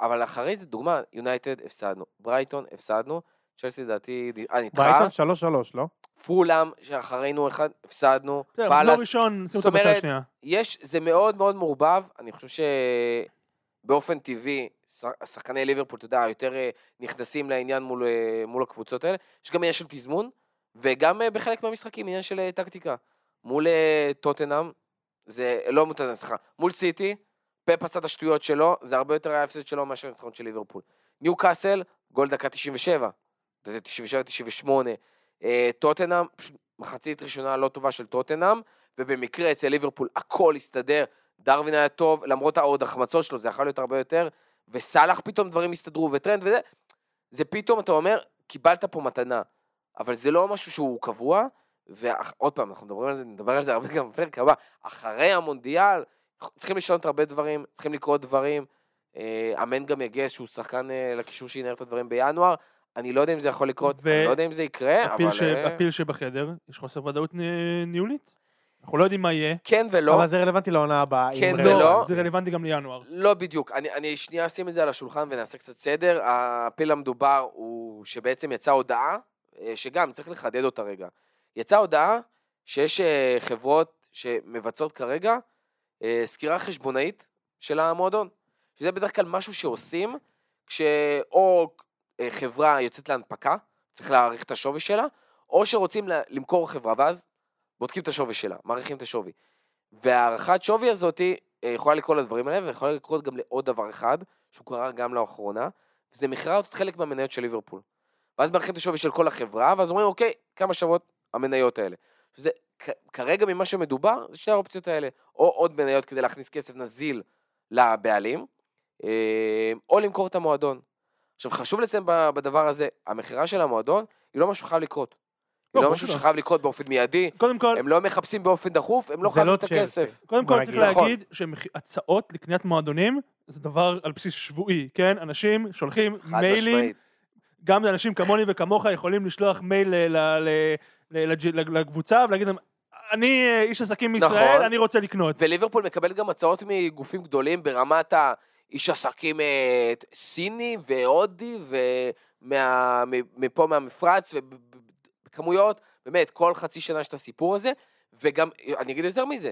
אבל אחרי זה, דוגמה, יונייטד הפסדנו, ברייטון הפסדנו, צ'לסי דעתי, אני איתך. ברייטון שלוש שלוש, לא? פולאם, שאחרינו אחד, הפסדנו. זה מחזור ראשון, שימו את הבצעה שנייה. יש, זה מאוד מאוד מורבב, אני חושב שבאופן טבעי, השחקני ליברפול, אתה יודע, יותר נכנסים לעניין מול, מול הקבוצות האלה. יש גם עניין של תזמון, וגם בחלק מהמשחקים, עניין של טקטיקה. מול טוטנהאם, זה לא מוטנהאם, סליחה, מול סיטי, פפ עשה את השטויות שלו, זה הרבה יותר היה הפסד שלו מאשר הניצחון של ליברפול. ניוקאסל, גול דקה תשעים ושבע, תשעים ושבע תשעים ושמונה, טוטנהאם, מחצית ראשונה לא טובה של טוטנהאם, ובמקרה אצל ליברפול הכל הסתדר, דרווין היה טוב, למרות העוד החמצות שלו, זה יכול להיות הרבה יותר, וסלח פתאום דברים הסתדרו, וטרנד וזה, זה פתאום אתה אומר, קיבלת פה מתנה, אבל זה לא משהו שהוא קבוע, ועוד פעם, אנחנו מדברים על זה, נדבר על זה הרבה גם בפרק הבא, אחרי המונדיאל, צריכים לשנות הרבה דברים, צריכים לקרוא דברים, אמן גם יגיע שהוא שחקן לקישור שינהר את הדברים בינואר, אני לא יודע אם זה יכול לקרות, ו... אני לא יודע אם זה יקרה, אבל... ש... הפיל שבחדר, יש חוסר ודאות ניהולית? אנחנו לא יודעים מה יהיה. כן ולא. אבל זה רלוונטי לעונה הבאה. כן ולא. זה רלוונטי גם לינואר. לא בדיוק. אני, אני שנייה אשים את זה על השולחן ונעשה קצת סדר. הפיל המדובר הוא שבעצם יצאה הודעה, שגם צריך לחדד אותה רגע. יצאה הודעה שיש חברות שמבצעות כרגע סקירה חשבונאית של המועדון. שזה בדרך כלל משהו שעושים, כשאו... חברה יוצאת להנפקה, צריך להעריך את השווי שלה, או שרוצים למכור חברה, ואז בודקים את השווי שלה, מעריכים את השווי. והערכת שווי הזאת יכולה לקרוא לדברים האלה, ויכולה לקרוא גם לעוד דבר אחד, שהוא קרה גם לאחרונה, וזה מכירת חלק מהמניות של ליברפול. ואז מעריכים את השווי של כל החברה, ואז אומרים, אוקיי, כמה שוות המניות האלה. זה, כרגע ממה שמדובר, זה שתי האופציות האלה, או עוד מניות כדי להכניס כסף נזיל לבעלים, או למכור את המועדון. עכשיו, חשוב לציין בדבר הזה, המחירה של המועדון היא לא משהו שחייב לקרות. היא לא משהו שחייב לקרות באופן מיידי, הם לא מחפשים באופן דחוף, הם לא חייבים את הכסף. קודם כל, צריך להגיד שהצעות לקניית מועדונים זה דבר על בסיס שבועי, כן? אנשים שולחים מיילים, גם אנשים כמוני וכמוך יכולים לשלוח מייל לקבוצה ולהגיד להם, אני איש עסקים מישראל, אני רוצה לקנות. וליברפול מקבלת גם הצעות מגופים גדולים ברמת ה... איש עסקים סיני והודי ומפה מהמפרץ ובכמויות, באמת כל חצי שנה יש את הסיפור הזה, וגם אני אגיד יותר מזה,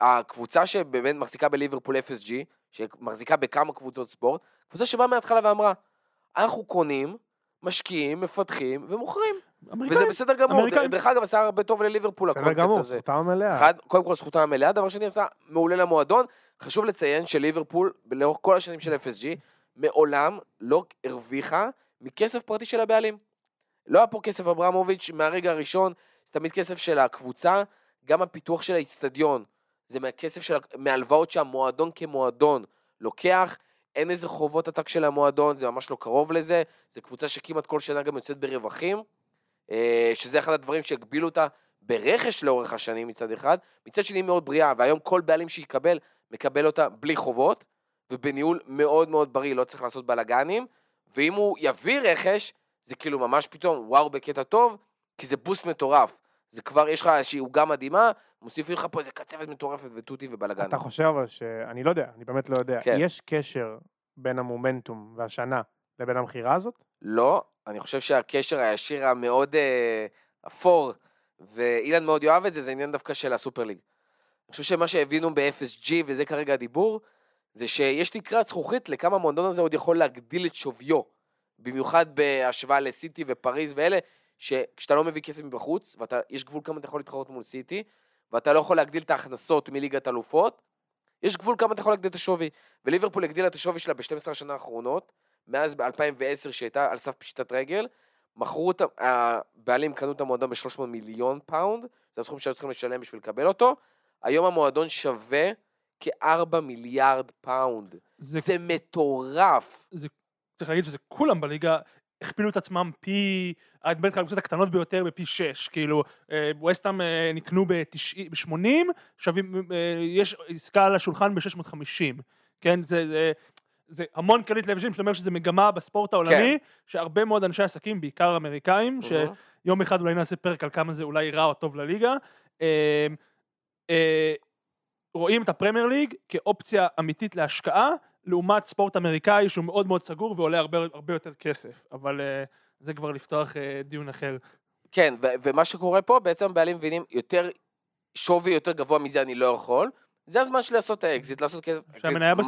הקבוצה שבאמת מחזיקה בליברפול אף אס ג'י, שמחזיקה בכמה קבוצות ספורט, קבוצה שבאה מההתחלה ואמרה, אנחנו קונים, משקיעים, מפתחים ומוכרים, וזה בסדר גמור, דרך אגב עשה הרבה טוב לליברפול הקונספט הזה, קודם כל זכותה המלאה, דבר שני עשה מעולה למועדון, חשוב לציין שליברפול, לאורך כל השנים של אף אס ג'י, מעולם לא הרוויחה מכסף פרטי של הבעלים. לא היה פה כסף אברמוביץ' מהרגע הראשון, זה תמיד כסף של הקבוצה, גם הפיתוח של האצטדיון, זה מהכסף של, מהלוואות שהמועדון כמועדון לוקח, אין איזה חובות עתק של המועדון, זה ממש לא קרוב לזה, זה קבוצה שכמעט כל שנה גם יוצאת ברווחים, שזה אחד הדברים שהגבילו אותה ברכש לאורך השנים מצד אחד, מצד שני מאוד בריאה, והיום כל בעלים שיקבל מקבל אותה בלי חובות, ובניהול מאוד מאוד בריא, לא צריך לעשות בלגנים, ואם הוא יביא רכש, זה כאילו ממש פתאום, וואו בקטע טוב, כי זה בוסט מטורף, זה כבר, יש לך איזושהי עוגה מדהימה, מוסיפים לך פה איזה קצבת מטורפת וטוטים ובלגנים. אתה חושב אבל שאני לא יודע, אני באמת לא יודע, כן. יש קשר בין המומנטום והשנה לבין המחירה הזאת? לא, אני חושב שהקשר הישיר המאוד אה, אפור, ואילן מאוד יאהב את זה, זה עניין דווקא של הסופרליג. אני חושב שמה שהבינו ב-אף אס ג'י, וזה כרגע הדיבור, זה שיש תקרת זכוכית לכמה המועדון הזה עוד יכול להגדיל את שוויו, במיוחד בהשוואה לסיטי ופריז ואלה, שכשאתה לא מביא כסף מבחוץ, ויש גבול כמה אתה יכול להתחרות מול סיטי, ואתה לא יכול להגדיל את ההכנסות מליגת אלופות, יש גבול כמה אתה יכול להגדיל את השווי, וליברפול הגדילה את השווי שלה ב-שתים עשרה השנה האחרונות, מאז ב-אלפיים ועשר שהייתה על סף פשיטת רגל, מכרו את הבעלים, קנו את המועדון ב-שלוש מאות מיליון פאונד, זה הסכום שהיו צריכים לשלם בשביל לקבל אותו, היום המועדון שווה כ-ארבעה מיליארד פאונד. זה, זה מטורף. זה, צריך להגיד שזה כולם בליגה, הכפילו את עצמם פי, את בין הקבוצות הקטנות ביותר בפי שש, כאילו, ווסטהאם נקנו ב-שמונים, שווים, יש עסקה על השולחן ב-שש מאות וחמישים, כן, זה... זה זה המון קרדיט לאנשים, זאת אומרת שזה מגמה בספורט העולמי, שהרבה מאוד אנשי עסקים, בעיקר אמריקאים, שיום אחד אולי נעשה פרק על כמה זה אולי רע או טוב לליגה, רואים את הפרמייר ליג כאופציה אמיתית להשקעה, לעומת ספורט אמריקאי שהוא מאוד מאוד סגור ועולה הרבה יותר כסף, אבל זה כבר לפתוח דיון אחר. כן, ומה שקורה פה, בעצם בעלים מבינים יותר שווי, יותר גבוה מזה אני לא יכול, זה הזמן של לעשות האקזיט, לעשות כסף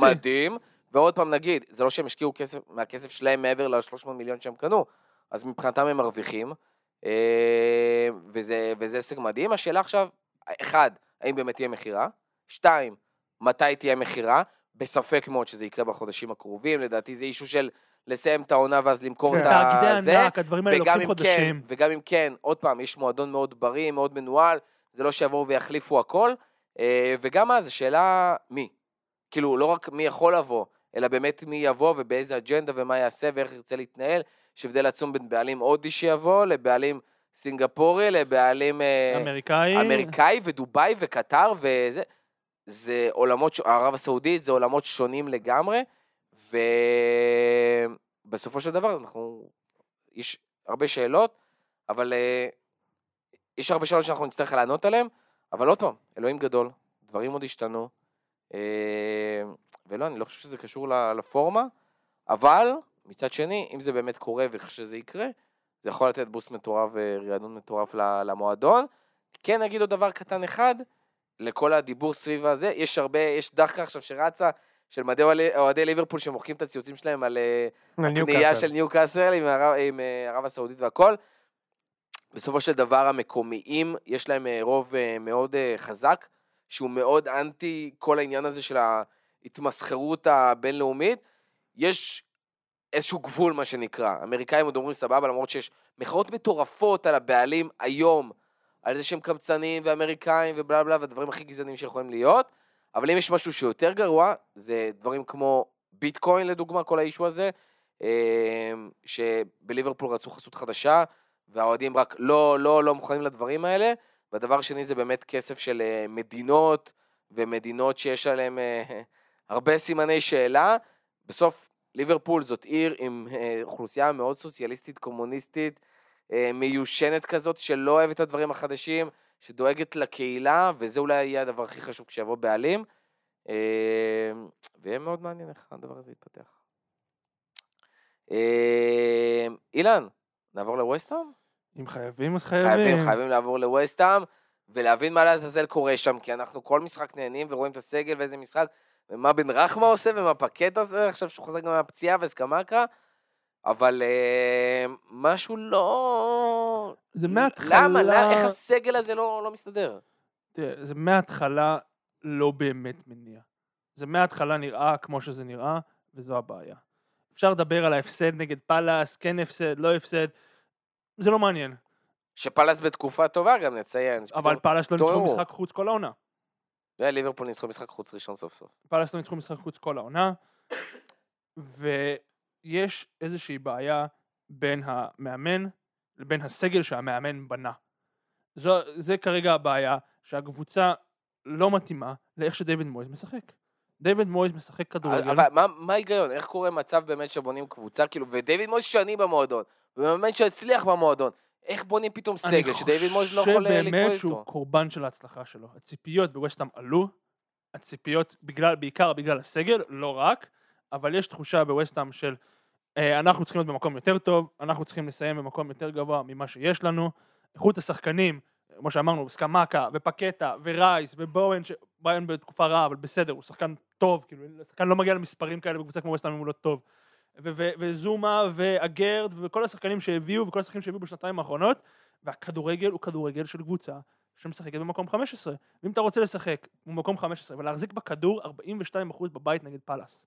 מדהים, ועוד פעם נגיד, זה לא שהם השקיעו כסף, מהכסף שלהם מעבר ל-שלוש מאות מיליון שהם קנו, אז מבחינתם הם מרוויחים, וזה, וזה הישג מדהים. השאלה עכשיו, אחד, האם באמת תהיה מחירה? שתיים, מתי תהיה מחירה? בספק מאוד שזה יקרה בחודשים הקרובים, לדעתי זה אישו של לסיים את העונה ואז למכור את הזה, וגם אם כן, עוד פעם, יש מועדון מאוד בריא, מאוד מנועל, זה לא שיבואו ויחליפו הכל, וגם אז, השאלה מי? כאילו, לא רק מי יכול לבוא, אלא באמת מי יבוא ובאיזה אג'נדה ומה יעשה ואיך ירצה להתנהל, שבדל עצום בין בעלים הודי שיבוא, לבעלים סינגפורי, לבעלים אמריקאי, אמריקאי ודובאי וקטר וזה, זה עולמות, ערב הסעודית, זה עולמות שונים לגמרי, ובסופו של דבר אנחנו, יש הרבה שאלות, אבל יש הרבה שאלות שאנחנו נצטרך לענות עליהן, אבל עוד פעם, אלוהים גדול, דברים עוד השתנו, ולא, אני לא חושב שזה קשור לפורמה, אבל מצד שני, אם זה באמת קורה וכשזה יקרה, זה יכול לתת בוס מטורף ורענון מטורף למועדון. כן, נגיד עוד דבר קטן אחד, לכל הדיבור סביב הזה, יש הרבה, יש דחקה עכשיו שרצה, של אוהדי ליברפול שמוחקים את הציוצים שלהם על הקנייה של ניו קאסל, עם ערב הסעודית והכל. בסופו של דבר המקומיים, יש להם רוב מאוד חזק, שהוא מאוד אנטי כל העניין הזה של ההתמסחרות הבינלאומית. יש איזשהו גבול מה שנקרא, אמריקאים עוד אומרים סבבה, למרות שיש מחאות מטורפות על הבעלים היום, על זה שהם קמצנים ואמריקאים ובלה בלה, והדברים הכי גזענים שיכולים להיות, אבל אם יש משהו שיותר גרוע, זה דברים כמו ביטקוין לדוגמה, כל האישו הזה, שבליברפול רצו חסות חדשה, והאוהדים רק לא, לא, לא מוכנים לדברים האלה, והדבר שני זה באמת כסף של מדינות, ומדינות שיש עליהם הרבה סימני שאלה, בסוף ליברפול זאת עיר עם אוכלוסייה מאוד סוציאליסטית, קומוניסטית, מיושנת כזאת שלא אוהבת את הדברים החדשים, שדואגת לקהילה, וזה אולי יהיה הדבר הכי חשוב כשיבוא בעלים, ויהיה מאוד מעניין איך הדבר הזה יתפתח. אילן, נעבור לווסטהאם? אם חייבים אז חייבים. חייבים, חייבים לעבור לווסטהאם, ולהבין מה לעזאזל קורה שם, כי אנחנו כל משחק נהנים ורואים את הסגל ואיזה משחק, ומה בן רחמה עושה ומה פקט הזה, עכשיו שהוא חוזר גם מהפציעה וסקמקה, אבל משהו לא... זה מההתחלה... למה? למה? איך הסגל הזה לא, לא מסתדר? תראה, זה מההתחלה לא באמת מניע. זה מההתחלה נראה כמו שזה נראה, וזו הבעיה. אפשר לדבר על ההפסד נגד פלאס, כן הפסד, לא הפסד, זה לא מעניין. שפלאס בתקופה טובה גם נציין. אבל פלאס לא ניצחו משחק חוץ כל העונה. לא, ליברפול ניצחו משחק חוץ ראשון סוף סוף. פלאס לא ניצחו משחק חוץ כל העונה, ויש איזושהי בעיה בין המאמן לבין הסגל שהמאמן בנה. זו, זה כרגע הבעיה שהקבוצה לא מתאימה לאיך שדיוויד מויז משחק. דיוויד מויז משחק כדורגל. אבל מה, מה ההיגיון? איך קורה מצב באמת שבונים קבוצה? כאילו, ודיוויד מויז שאני במועדון, ובאמת שהצליח במועדון, איך בונים פתאום סגל שדיוויד מויז לא יכול לקרוא איתו? אני חושב באמת שהוא קורבן של ההצלחה שלו. הציפיות בווסטהאם עלו, הציפיות בגלל, בעיקר בגלל הסגל, לא רק, אבל יש תחושה בווסטהאם של אה, אנחנו צריכים להיות במקום יותר טוב, אנחנו צריכים לסיים במקום יותר גבוה ממה שיש לנו. איכות השחקנים, כמו שאמרנו, סקמאקה ופקטה ורייס ובואן, שבואן בתקופה רעה, אבל בסדר, הוא שחקן טוב, כאילו, השחקן לא מגיע למספרים כאלה בקבוצה כמו ווסטהאם אם הוא לא טוב. וזומה ואגרד וכל השחקנים שהביאו וכל השחקנים שהביאו בשנתיים האחרונות, והכדורגל הוא כדורגל של קבוצה שמשחקת במקום חמש עשרה. ואם אתה רוצה לשחק במקום חמש עשרה ולהחזיק בכדור ארבעים ושתיים אחוז בבית נגד פלאס,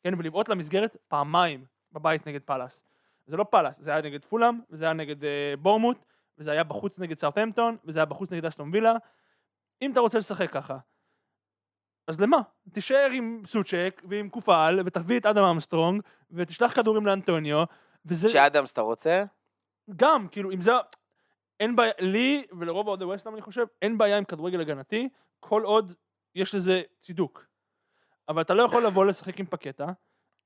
כן, ולבעוט למסגרת פעמיים בבית נגד פלאס. זה לא פלאס, זה היה נגד פולאם, וזה היה נגד בורמוט, וזה היה בחוץ נגד סאות'המפטון, וזה היה בחוץ נגד אסטון וילה. אם אתה רוצה לשחק ככה, אז למה? תישאר עם סוצ'ק ועם קופל, ותביא את אדם אמסטרונג, ותשלח כדורים לאנטוניו, וזה... שאדמס אתה רוצה? גם, כאילו, אם זה... אין בעיה, לי ולרוב אוהדי ווסטהאם אני חושב, אין בעיה עם כדורגל הגנתי, כל עוד יש לזה צידוק. אבל אתה לא יכול לבוא לשחק עם פקטה,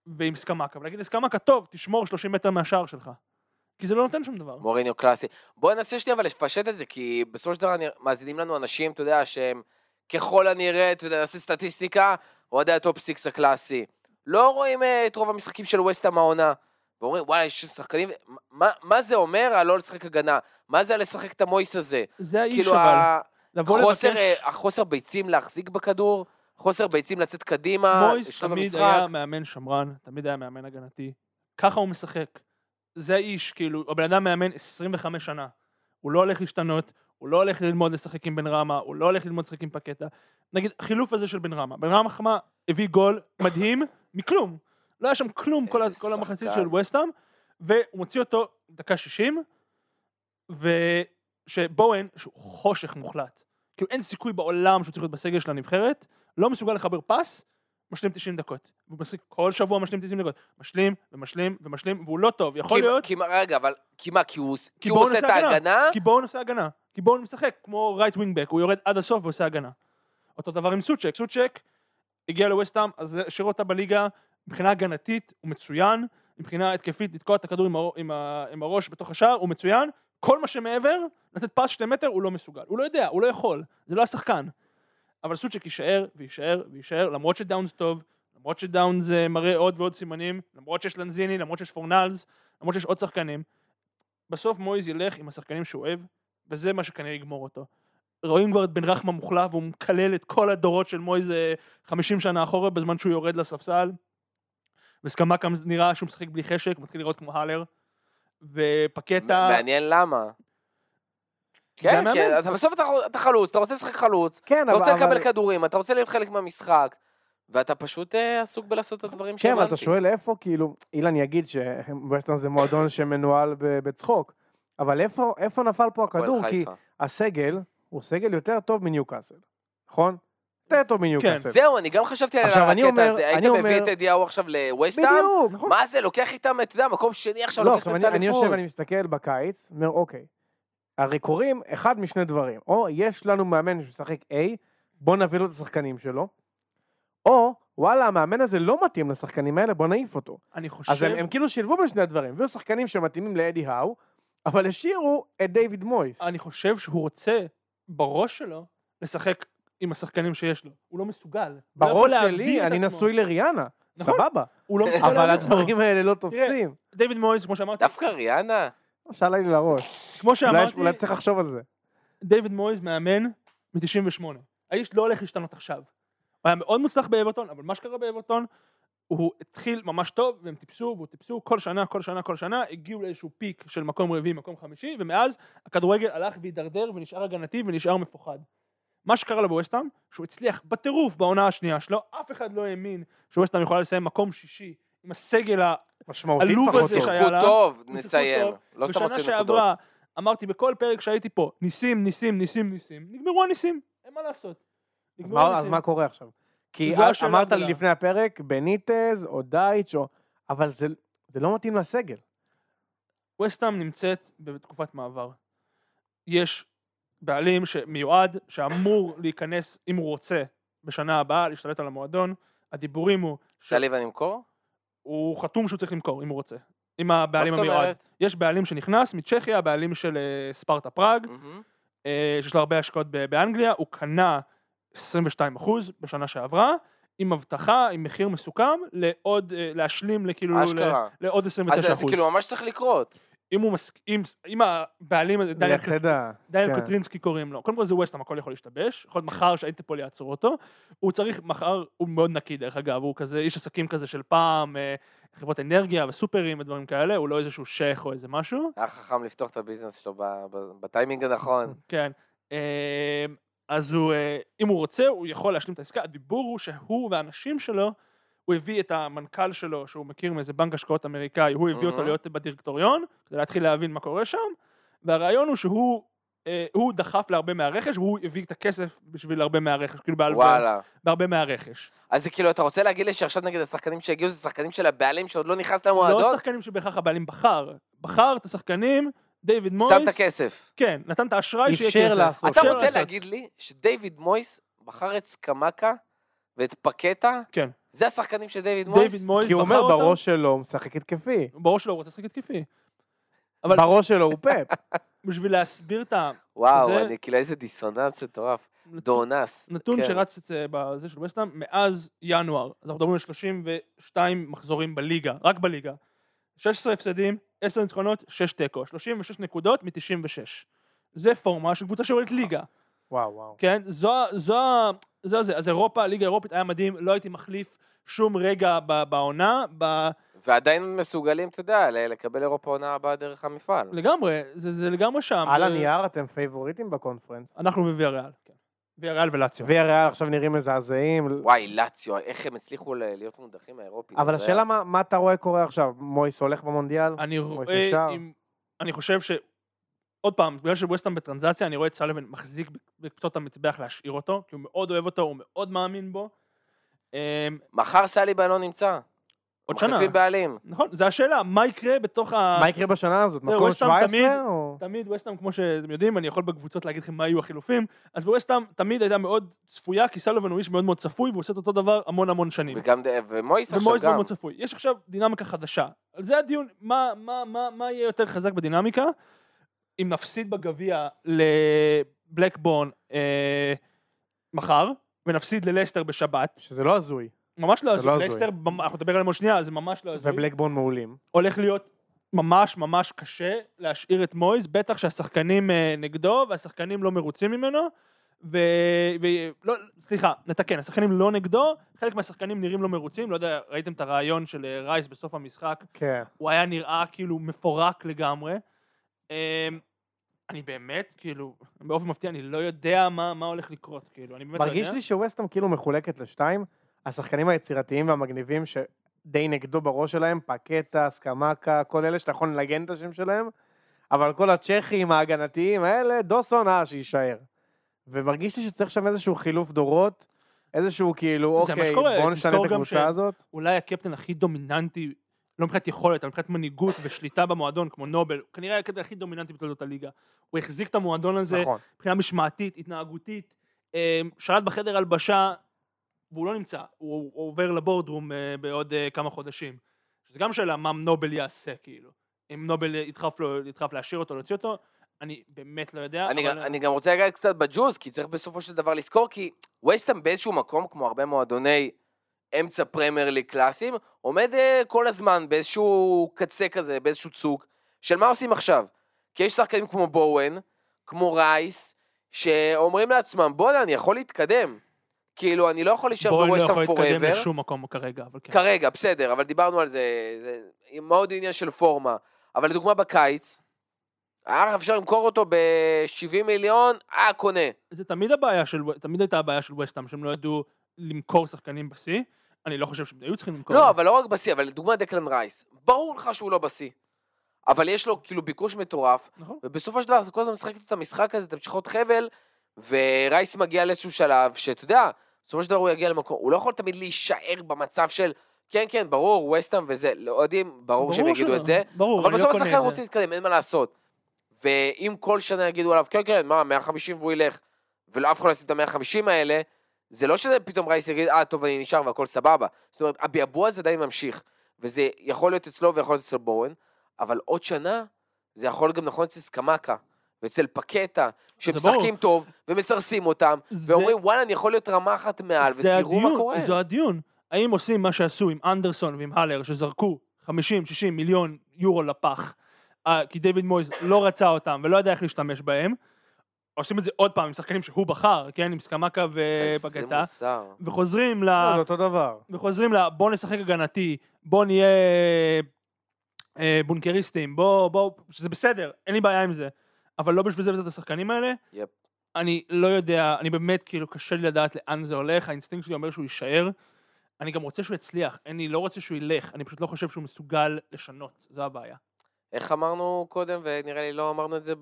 ועם סקמאקה, ולהגיד, סקמאקה, טוב, תשמור שלושים מטר מהשער שלך. כי זה לא נותן שום דבר. מוריניו קלאסי. בוא ננסה שנייה, אבל לפשט את זה, כי בסופו של דבר מאזינים לנו אנשים, אתה יודע, שהם ככל הנראה, אתה יודע, נעשה סטטיסטיקה, הוא עדיין הטופ סיקס הקלאסי. לא רואים את רוב המשחקים של ווסטהאם העונה, ואומרים, וואלה, יש שחקנים, מה, מה זה אומר על לא לשחק הגנה? מה זה על לשחק את המויס הזה? זה האיש כאילו אבל. החוסר, החוסר ביצים להחזיק בכדור, חוסר ביצים לצאת קדימה, מויס תמיד היה מאמן שמרן, תמיד היה מאמן הגנתי. ככה הוא משחק. זה האיש, כאילו, הבן אדם מאמן עשרים וחמש שנה. הוא לא הולך להשתנות, הוא לא הולך ללמוד לשחק עם בן רמה, הוא לא הולך ללמוד לשחק עם פקטה. נגיד, החילוף הזה של בן רמה. בן רמה חמה הביא גול מדהים מכלום. לא היה שם כלום כל, כל המחצית של ווסטהאם, והוא מוציא אותו דקה שישים, ושבואן, שהוא חושך מוחלט, כאילו אין סיכוי בעולם שהוא צריך להיות בסגל של הנבחרת, לא מסוגל לחבר פס, משלים תשעים דקות. הוא משחק כל שבוע משלים תשעים דקות. משלים ומשלים ומשלים, והוא לא טוב, יכול כי, להיות... כי, רגע, אבל כי מה? כי הוא, כי הוא עושה את ההגנה? כי בואן עושה הגנה. כי בואן משחק כמו רייט ווינגבק, הוא יורד עד הסוף ועושה הגנה. אותו דבר עם סוצ'ק. סוצ'ק הגיע לווסטהאם, אז השאיר אותה בליגה, מבחינה הגנתית הוא מצוין, מבחינה התקפית לתקוע את הכדור עם, הר... עם, ה... עם הראש בתוך השער, הוא מצוין, כל מה שמעבר, לתת פס שתי מטר, הוא לא מסוגל, הוא לא יודע, הוא לא יכול, זה לא השחקן, אבל סוצ'ק יישאר ויישאר ויישאר, למרות שדאונס טוב, למרות שדאונס מראה עוד ועוד סימנים, למרות שיש לנזיני, למרות שיש פורנלס, למרות שיש עוד שחקנים, בסוף מויז ילך עם השחקנים שהוא אוהב, וזה מה שכנראה יגמור אותו. רואים כבר את בן רחמה מוחלף, והוא מקלל את כל הדורות של מויז חמישים שנה אחורה, בזמן שהוא יורד לספסל. וסכמה כמה נראה שהוא משחק בלי חשק, מתחיל לראות כמו הלר, ופקטה... מעניין למה. כן, כן, אתה בסוף אתה חלוץ, אתה רוצה לשחק חלוץ, אתה רוצה לקבל כדורים, אתה רוצה להיות חלק מהמשחק, ואתה פשוט עסוק בלעשות את הדברים שאמרתי. כן, אתה שואל איפה, כאילו, אילן יגיד שבאסטן זה מועדון שמנוהל בצחוק, אבל איפה נפל פה הכדור? כי הסגל הוא סגל יותר טוב מניוקאסל, נכון? זהו, אני גם חשבתי על הקטע הזה, היית מביא את דיהו עכשיו לווסטהאם, מה זה, לוקח איתם, אתה יודע, מקום שני עכשיו לוקח את הטלפון. אני יושב, אני מסתכל בקיץ, אומר, אוקיי, הריקורים, אחד משני דברים, או יש לנו מאמן שמשחק A, בוא נביא לו את השחקנים שלו, או, וואלה, המאמן הזה לא מתאים לשחקנים האלה, בוא נעיף אותו. אז הם כאילו שילבו בין שני הדברים, והיו שחקנים שמתאימים לאדי האו, אבל השאירו את דיוויד מויס. אני חושב שהוא רוצה בראש שלו לשחק עם השחקנים שיש לו. הוא לא מסוגל. בראש שלי, אני נשוי לריאנה. סבבה. אבל הדברים האלה לא תופסים. דיוויד מויס, כמו שאמרתי... דווקא ריאנה? שאלה לי לראש. כמו שאמרתי... אולי צריך לחשוב על זה. דיוויד מויס מאמן מ-תשעים ושמונה. האיש לא הולך להשתנות עכשיו. הוא היה מאוד מוצלח באברטון, אבל מה שקרה באברטון, הוא התחיל ממש טוב, והם טיפסו, והוא טיפסו כל שנה, כל שנה, כל שנה, הגיעו לאיזשהו פיק של מקום רביעי, מקום חמישי, ומאז הכדורגל הלך והידרדר, ונשאר הגנתי, ונשאר מפוחד. מה שקרה לו בווסטהאם, שהוא הצליח בטירוף בעונה השנייה שלו, אף אחד לא האמין שווסטהאם יכולה לסיים מקום שישי, עם הסגל העלוב הזה שהיה לה. הוא טוב, נציין. בשנה שעברה, אמרתי בכל פרק שהייתי פה, ניסים, ניסים, ניסים, ניסים, נגמרו הניסים, אין מה לעשות. אז מה קורה עכשיו? כי אמרת לי לפני הפרק, בניטז או דייץ' אבל זה לא מתאים לסגל. ווסטהאם נמצאת בתקופת מעבר. יש... בעלים שמיועד, שאמור להיכנס, אם הוא רוצה, בשנה הבאה, להשתלט על המועדון. הדיבורים הוא... סליבה נמכור? הוא חתום שהוא צריך למכור, אם הוא רוצה. עם הבעלים המיועד. יש בעלים שנכנס, מצ'כיה, בעלים של ספרטה פראג, שיש לו הרבה השקעות באנגליה, הוא קנה עשרים ושתיים אחוז בשנה שעברה, עם הבטחה, עם מחיר מסוכם, לעוד, להשלים לכאילו... לעוד עשרים ותשע אחוז. אז זה כאילו ממש צריך לקרות. אם הוא מסכים, אם הבעלים הזה, דניאל קוטרינסקי קוראים לו, קודם כל זה ווסטהאם, הכל יכול להשתבש, יכול להיות מחר שהייתי פה ליעצור אותו, הוא צריך מחר, הוא מאוד נקי דרך אגב, הוא כזה איש עסקים כזה של פעם, חברות אנרגיה וסופרים ודברים כאלה, הוא לא איזשהו שייך או איזה משהו. היה חכם לפתוח את הביזנס שלו בטיימינג הנכון. כן, אז אם הוא רוצה, הוא יכול להשלים את העסקה, הדיבור הוא שהוא והאנשים שלו, הוא הביא את המנכ"ל שלו, שהוא מכיר מאיזה בנק השקעות אמריקאי, הוא הביא אותו להיות בדירקטוריון, כדי להתחיל להבין מה קורה שם, והרעיון הוא שהוא, הוא דחף להרבה מהרכש, והוא הביא את הכסף בשביל הרבה מהרכש, כאילו בהרבה מהרכש. אז זה כאילו, אתה רוצה להגיד לי שעכשיו נגד השחקנים שהגיעו, זה שחקנים של הבעלים שעוד לא נכנס למועדון? לא שחקנים שבהכרח הבעלים בחר, בחר את השחקנים, דיוויד מויס... שם את הכסף. כן, נתן את האשראי שיהיה כסף. אתה רוצה להגיד לי שדיוויד מויס בחר את סקמאקה ואת פקטה? כן. זה השחקנים של דיוויד מויס? כי הוא אומר בראש שלו הוא משחק התקפי. בראש שלו הוא רוצה לשחק התקפי. בראש שלו הוא פאפ. בשביל להסביר את ה... וואו, כאילו איזה דיסוננס מטורף. דונס. נתון שרץ בזה של ווסטהאם מאז ינואר. אז אנחנו מדברים על שלושים ושתיים מחזורים בליגה, רק בליגה. שש עשרה הפסדים, עשר ניצחונות, שש תיקו, שלושים ושש נקודות מ-תשעים ושש. זה פורמה של קבוצה שעולת ליגה. וואו, וואו. כן, זו, זו, זו, זו, אז אירופה, ליגה אירופית היה מדהים, לא הייתי מחליף שום רגע בעונה, ב... ועדיין מסוגלים, אתה יודע, לקבל אירופה עונה הבאה דרך המפעל. לגמרי, זה, זה לגמרי שם. על הנייר, אתם פייבוריטים בקונפרנס. אנחנו בוויאריאל, כן. ויאריאל ולציו. ויאריאל עכשיו נראים מזעזעים. וואי, לציו, איך הם הצליחו להיות מודחים האירופים. אבל השאלה, מה, מה אתה רואה קורה עכשיו? מויס הולך במונדיאל? אני רואה, אם, אני חושב ש... עוד פעם, בגלל שבווסטהאם בטרנזציה, אני רואה את סאליבן מחזיק בקצות המצבח להשאיר אותו, כי הוא מאוד אוהב אותו, הוא מאוד מאמין בו. מחר סאליבן לא נמצא. עוד שנה. מחליפים בעלים. נכון, זו השאלה, מה יקרה בתוך ה... מה יקרה בשנה הזאת? מקום שבע עשרה? תמיד ווסטהאם, כמו שאתם יודעים, אני יכול בקבוצות להגיד לכם מה יהיו החילופים, אז בווסטהאם תמיד הייתה מאוד צפויה, כי סאליבן הוא איש מאוד מאוד צפוי, והוא עושה את אותו דבר המון המון שנים. וגם, ומויס עכשיו גם. מאוד צפוי. יש עכשיו דינמיקה חדשה. על זה הדיון, מה, מה, מה, מה יהיה יותר חזק בדינמיקה? אם נפסיד בגביע לבלקבורן אה, מחר, ונפסיד ללסטר בשבת. שזה לא הזוי. ממש לא הזוי. לסטר, אנחנו נדבר עליהם עוד שנייה, זה ממש לא הזוי. ובלקבורן מעולים. הולך להיות ממש ממש קשה להשאיר את מויס, בטח שהשחקנים אה, נגדו, והשחקנים לא מרוצים ממנו, ו... ו... לא, סליחה, נתקן, השחקנים לא נגדו, חלק מהשחקנים נראים לא מרוצים, לא יודע, ראיתם את הרעיון של רייס בסוף המשחק, כן. הוא היה נראה כאילו מפורק לגמרי, אני באמת, כאילו, באופן מפתיע, אני לא יודע מה, מה הולך לקרות, כאילו, אני באמת לא יודע. מרגיש לי שווסטהאם כאילו מחולקת לשתיים, השחקנים היצירתיים והמגניבים שדי נגדו בראש שלהם, פקטה, סקמקה, כל אלה שאתה יכול לנגן את השם שלהם, אבל כל הצ'כים, ההגנתיים האלה, דוסון, אה, שישאר. ומרגיש לי שצריך שם איזשהו חילוף דורות, איזשהו כאילו, אוקיי, בוא נשנה את הקבוצה הזאת. אולי הקפטן הכי דומיננטי, לא מבחינת יכולת, אבל מבחינת מנהיגות ושליטה במועדון, כמו נובל, הוא כנראה הקפטן הכי דומיננטי בתולדות הליגה. הוא החזיק את המועדון הזה, נכון. מבחינה משמעתית, התנהגותית, שרת בחדר הלבשה, והוא לא נמצא, הוא, הוא עובר לבורדרום בעוד כמה חודשים. שזה גם שאלה מה נובל יעשה, כאילו. אם נובל ידחף, לו, ידחף להשאיר אותו, להוציא אותו, אני באמת לא יודע. אני, אבל... אני גם רוצה לגעת קצת בג'וז, כי צריך בסופו של דבר לזכור, כי ווסטהאם באיזשהו מקום, כמו הרבה מועדוני אמצע פרמייר ליג קלאסיים, עומד כל הזמן באיזשהו קצה כזה, באיזשהו צוק, של מה עושים עכשיו? כי יש שחקנים כמו בואוין, כמו רייס, שאומרים לעצמם, בואו, אני יכול להתקדם. כאילו, אני לא יכול להישאר בווסטהאם פוראבר. בואוין לא יכול להתקדם לשום מקום כרגע, אבל כן. כרגע, בסדר, אבל דיברנו על זה, זה מאוד עניין של פורמה. אבל לדוגמה בקיץ, הערך אפשר למכור אותו ב-שבעים מיליון, אה, קונה. זה תמיד הבעיה של, תמיד הייתה הבעיה של ווסטהאם, שהם לא ידעו למכור שחקנים בסי. אני לא חושב שהיו צריכים למכור. לא, אבל לא רק בסי, אבל לדוגמה דקלן רייס. ברור לך שהוא לא בסי. אבל יש לו כאילו ביקוש מטורף. נכון. ובסופו של דבר, כל הזמן משחקת את המשחק הזה, תמשיכות חבל, ורייס מגיע לאיזשהו שלב, שאתה יודע, בסופו של דבר הוא יגיע למקום. הוא לא יכול תמיד להישאר במצב של, כן, כן, ברור, ווסטהאם וזה, לא יודעים, ברור שהם יגידו את זה. ברור, אבל בסוף השחקן רוצה להתקדם, אין מה לעשות. ואם כל שנה יגידו עליו, כן, כן, מה, מאה וחמישים והוא ילך, ולא אף אחד לשים את ה-מאה וחמישים האלה, זה לא שפתאום רייס יגיד, אה, טוב, אני נשאר והכל סבבה. זאת אומרת, הביאבוע הזה די ממשיך, וזה יכול להיות אצלו ויכול להיות אצל בורן, אבל עוד שנה, זה יכול להיות גם נכון אצל סקמקה, ואצל פקטה, שמשחקים טוב, ומסרסים אותם, זה... ואומרים, וואלה, אני יכול להיות רמה אחת מעל, ותראו הדיון, מה קורה. זה הדיון. האם עושים מה שעשו עם אנדרסון ועם הלר, שזרקו חמישים שישים מיליון יורו לפח, כי דיוויד מויז לא רצה אותם, ולא יודע איך להשתמש בהם, עושים את זה עוד פעם עם שחקנים שהוא בחר, כן, עם סקמקה ופגטה, וחוזרים ל... לא, זה אותו דבר. וחוזרים ל... בוא נשחק הגנתי, בוא נהיה בונקריסטים, בוא, בוא, שזה בסדר, אין לי בעיה עם זה, אבל לא בשביל זה וזה את השחקנים האלה, אני לא יודע, אני באמת כאילו קשה לי לדעת לאן זה הולך, האינסטינקט שלי אומר שהוא יישאר, אני גם רוצה שהוא יצליח, אני לא רוצה שהוא ילך, אני פשוט לא חושב שהוא מסוגל לשנות, זו הבעיה. איך אמרנו קודם, ונראה לי לא אמרנו את זה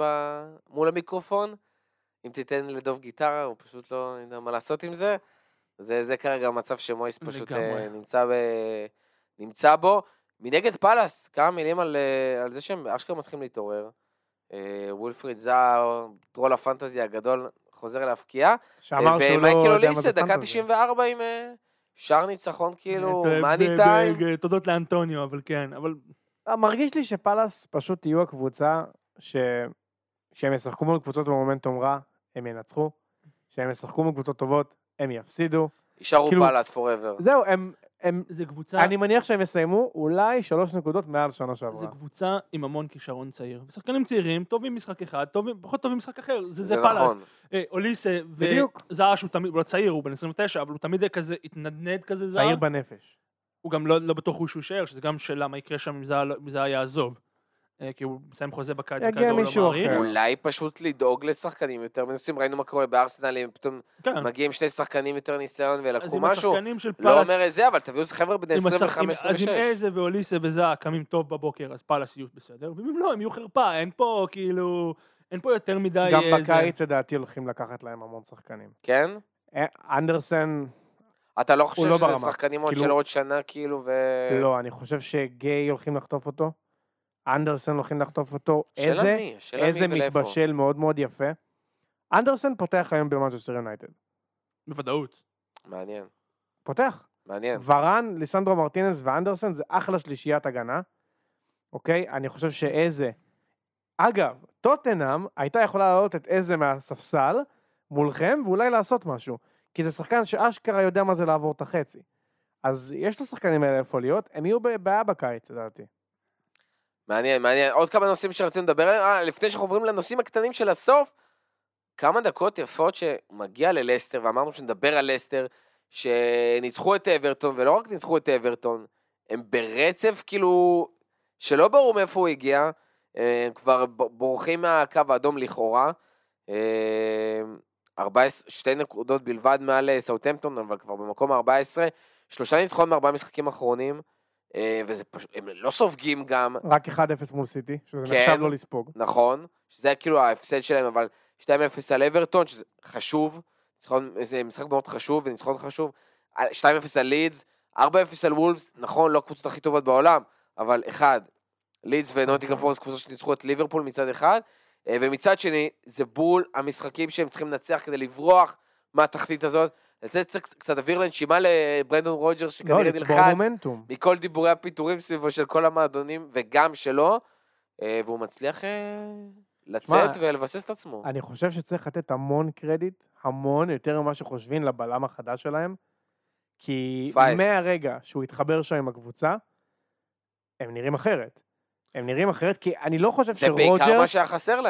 מול המיקרופון, אם תיתן לדוב גיטרה, הוא פשוט לא יודע מה לעשות עם זה. זה, זה כרגע המצב שמויס פשוט נמצא, ב, נמצא בו. מנגד פלס, כמה מילים על, על זה שהם אשכרה מצליחים להתעורר. וולפריד זאו, טרול הפנטזי הגדול, חוזר להפקיעה. ומייקל אוליסה, דקה תשעים וארבע עם שער ניצחון, כאילו, מאני טיים. תודות לאנטוניו, אבל כן. אבל... מרגיש לי שפלס פשוט תהיו הקבוצה ש... שהם ישחקו מול קבוצות במומנטום רע, הם ינצחו, שהם ישחקו מול קבוצות טובות, הם יפסידו. יישארו כאילו, פלאס פוראבר. זהו, הם, הם, זה קבוצה... אני מניח שהם יסיימו אולי שלוש נקודות מעל שנה שעברה. זה קבוצה עם המון כישרון צעיר. ושחקנים צעירים, טובים משחק אחד, טובים, פחות טובים משחק אחר. זה, זה, זה פלס. נכון. אה, אוליסה וזאש, הוא תמיד, הוא לא צעיר, הוא בן עשרים ותשע, אבל הוא תמיד כזה, התנדנד כזה זאש. צעיר בנפש. הוא גם לא, לא בטוח הוא יישאר, שזה גם שאלה מה יקרה שם אם זה, אם זה יעזוב. כי הוא מסיים חוזה בקיץ, אולי פשוט לדאוג לשחקנים יותר מנוסים, ראינו מה קורה בארסנל, פתאום מגיעים שני שחקנים יותר ניסיון ולקחו משהו, לא אומר איזה, אבל תביאו שחבר בני עשרים וחמש עשרים ושש. אז אם איזה ואוליסה וזה קמים טוב בבוקר, אז פאלאס יהיו בסדר, ואם לא, הם יהיו חרפה, אין פה כאילו, אין פה יותר מדי. גם בקיץ לדעתי הולכים לקחת להם המון שחקנים. כן? אנדרסן... אתה לא חושב שזה שחקנים עוד של עוד שנה כאילו ו... לא, אני חושב שגיי הולכים לחטוף אותו. אנדרסן הולכים לחטוף אותו, איזה, מי, איזה מי מתבשל מאוד מאוד יפה. אנדרסן פותח היום במנצ'סטר יונייטד. בוודאות. מעניין. פותח. מעניין. ורן, ליסנדרו מרטינס ואנדרסן זה אחלה שלישיית הגנה. אוקיי? אני חושב שאיזה... אגב, טוטנהאם הייתה יכולה להעלות את איזה מהספסל מולכם ואולי לעשות משהו. כי זה שחקן שאשכרה יודע מה זה לעבור את החצי. אז יש לשחקנים האלה איפה להיות, הם יהיו בבעיה בקיץ, לדעתי. מעניין, מעניין. עוד כמה נושאים שרצינו לדבר עליהם. אה, לפני שחוברים לנושאים הקטנים של הסוף, כמה דקות יפות שמגיע ללסטר, ואמרנו שנדבר על לסטר, שניצחו את אברטון, ולא רק ניצחו את אברטון, הם ברצף, כאילו, שלא ברור מאיפה הוא הגיע, הם כבר בורחים מהקו האדום לכאורה, שתי נקודות בלבד מעל סאות'המפטון, אבל כבר במקום ה-ארבע עשרה, שלושה ניצחונות מארבעה משחקים אחרונים, וזה פשוט, הם לא סופגים גם. רק אחד אפס מול סיטי, שזה כן, נחשב לא לספוג. נכון, שזה היה כאילו ההפסד שלהם, אבל שתיים אפס על אברטון, שזה חשוב, ניצחון, זה משחק מאוד חשוב, וניצחון חשוב, שתיים אפס על לידס, ארבע אפס על וולפס, נכון, לא קבוצות הכי טובות בעולם, אבל אחד, לידס ונוטינגהאם פורסט, קבוצות שניצחו את ליברפול מצד אחד, ומצד שני, זה בול המשחקים שהם צריכים לנצח כדי לברוח מהתחתית הזאת, לצאת קצת אוויר לנשימה לברנדון רוג'רס שכנראה נלחץ מכל דיבורי הפיתורים סביבו של כל המועדונים וגם שלו, והוא מצליח לצאת ולבסס את עצמו. אני חושב שצריך לתת המון קרדיט, המון, יותר ממה שחושבים לבלם החדש שלהם, כי מהרגע שהוא התחבר שם עם הקבוצה, הם נראים אחרת. הם נראים אחרת, כי אני לא חושב שרוג'רס,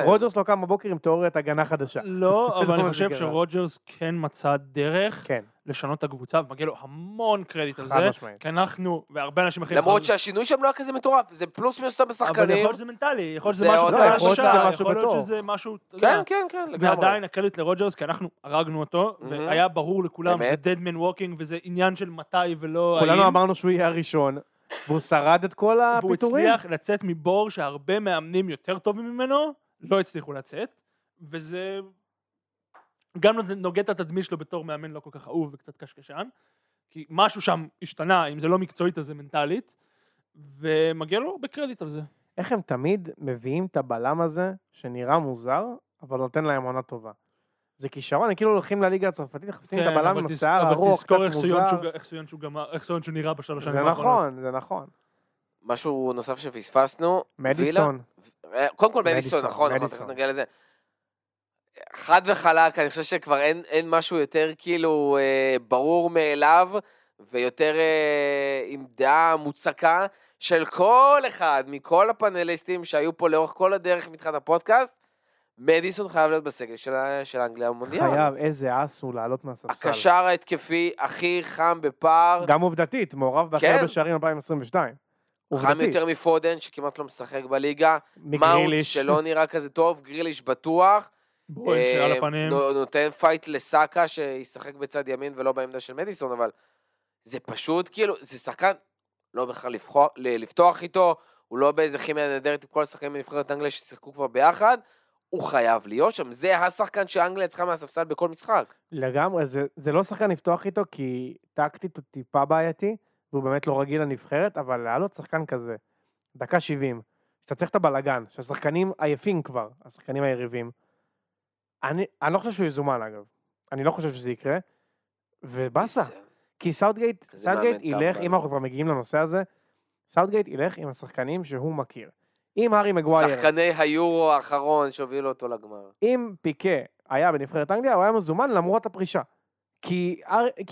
רוג'רס לא קם בבוקר עם תיאוריית הגנה חדשה. לא, אבל אני חושב שרוג'רס כן מצא דרך לשנות את הקבוצה, ומגיע לו המון קרדיט על זה, כי אנחנו, והרבה אנשים אחרים... למרות שהשינוי שם לא היה כזה מטורף, זה פלוס מינוס טוב בשחקנים. אבל יכול להיות שזה מנטלי, יכול להיות שזה משהו... כן, כן, כן. ועדיין הקרדיט לרוג'רס, כי אנחנו הרגנו אותו, והיה ברור לכולם שזה dead man walking, וזה עניין של מתי ולא... כולנו אמרנו שהוא יהיה הראשון. והוא שרד את כל הפיתורים. והוא הצליח לצאת מבור שהרבה מאמנים יותר טובים ממנו, לא הצליחו לצאת, וזה גם נוגע את התדמית שלו בתור מאמן לא כל כך אהוב וקצת קשקשן, כי משהו שם השתנה, אם זה לא מקצועית אז זה מנטלית, ומגיע לו בקרדיט על זה. איך הם תמיד מביאים את הבלם הזה, שנראה מוזר, אבל נותן להם עונה טובה. זה כישרון, הם כאילו הולכים לליגה הצרפתית, מחפשים את הבלם עם השיער ארוך, קצת מוזר. איך סויון שהוא נראה בשלוש שנים. זה נכון, זה נכון. משהו נוסף שפספסנו. מדיסון. קודם כל מדיסון, נכון, נכון, תכף נגיע לזה. חד וחלק, אני חושב שכבר אין משהו יותר כאילו ברור מאליו, ויותר עם דעה מוצקה, של כל אחד, מכל הפאנליסטים שהיו פה לאורך כל הדרך מתחת הפודקאסט, מדיסון חייב להיות בסגל של האנגליה המונדיאל. חייב, איזה אס הוא לעלות מהספסל. הקשר ההתקפי הכי חם בפער. גם עובדתית, מעורב באחר בשערים אלפיים עשרים ושתיים. חם יותר מפודן, שכמעט לא משחק בליגה. מאונט שלא נראה כזה טוב, גריליש בטוח. בואי, שעל הפנים. נותן פייט לסאקה שישחק בצד ימין ולא בעמדה של מדיסון, אבל זה פשוט כאילו, זה שחקן, לא בכלל לפתוח איתו, הוא לא באיזה כימיה נהדרת עם כל השחקנים בנבחרת אנגליה ששיחקו כבר ביחד. הוא חייב להיות שם, זה השחקן שאנגליה צריכה מהספסל בכל משחק. לגמרי, זה, זה לא שחקן לפתוח איתו, כי טקטית הוא טיפה בעייתי, והוא באמת לא רגיל לנבחרת, אבל לעלות שחקן כזה, דקה שבעים, שאתה צריך את הבלגן, שהשחקנים עייפים כבר, השחקנים היריבים, אני, אני לא חושב שהוא יזומן אגב, אני לא חושב שזה יקרה, ובאסה, כי סאוטגייט, סאוטגייט ילך, אם אנחנו כבר מגיעים לנושא הזה, סאוטגייט ילך עם השחקנים שהוא מכיר. אם הארי מגווייר... שחקני היורו האחרון שהובילו אותו לגמר. אם פיקה היה בנבחרת אנגליה, הוא היה מזומן למרות הפרישה. כי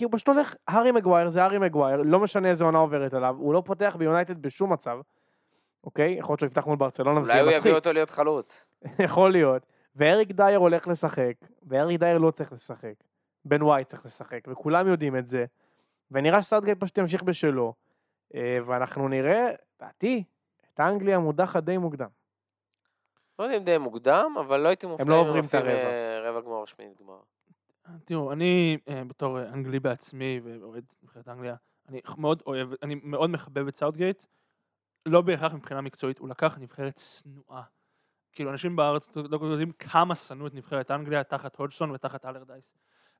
הוא פשוט הולך, הארי מגווייר זה הארי מגווייר, לא משנה איזה עונה עוברת עליו, הוא לא פותח ביונייטד בשום מצב, אוקיי? יכול להיות שהוא יפתח מול ברצלונה, אולי הוא יביא אותו להיות חלוץ. יכול להיות. ואריק דייר הולך לשחק, ואריק דייר לא צריך לשחק, בן וואי צריך לשחק, וכולם יודעים את זה, ונראה שסאוטגייט פשוט ימשיך בשלו, ואנחנו נראה, בעתי, את האנגליה מודחת די מוקדם. לא יודעים די מוקדם, אבל לא הייתי מופתע אם הם עושים רבע גמר או שמינית גמר. תראו, אני בתור אנגלי בעצמי ואוהד מבחינת אנגליה, אני מאוד אוהב, אני מאוד מחבב את סאוטגייט, לא בהכרח מבחינה מקצועית, הוא לקח נבחרת סנועה. כאילו, אנשים בארץ לא יודעים כמה שנאו את נבחרת אנגליה תחת הודג'סון ותחת אלרדייס.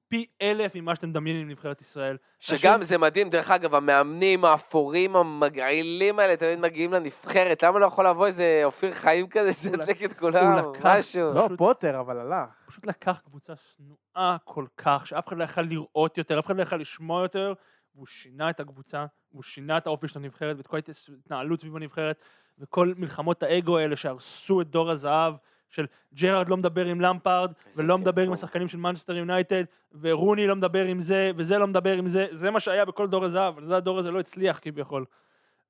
פי אלף ממה שאתם מדמיינים עם נבחרת ישראל. שגם זה מדהים, דרך אגב, המאמנים, האפורים, המגעילים האלה, תמיד מגיעים לנבחרת. למה לא יכול לבוא איזה אופיר חיים כזה שדלק את כולם? משהו. לא, פוטר, אבל הלך. פשוט לקח קבוצה שנואה כל כך, שאף אחד לא יכל לראות יותר, אף אחד לא יכל לשמוע יותר, והוא שינה את הקבוצה, והוא שינה את האופי של הנבחרת, ואת כל ההתנהלות סביב הנבחרת, וכל מלחמות האגו האלה שהרסו את דור הזהב, של ג'רארד לא מדבר עם למפארד, ולא מדבר עם השחקנים של מנצ'סטר יונייטד, ורוני לא מדבר עם זה, וזה לא מדבר עם זה, זה מה שהיה בכל דור הזהב, אבל זה הדור הזה לא הצליח כביכול.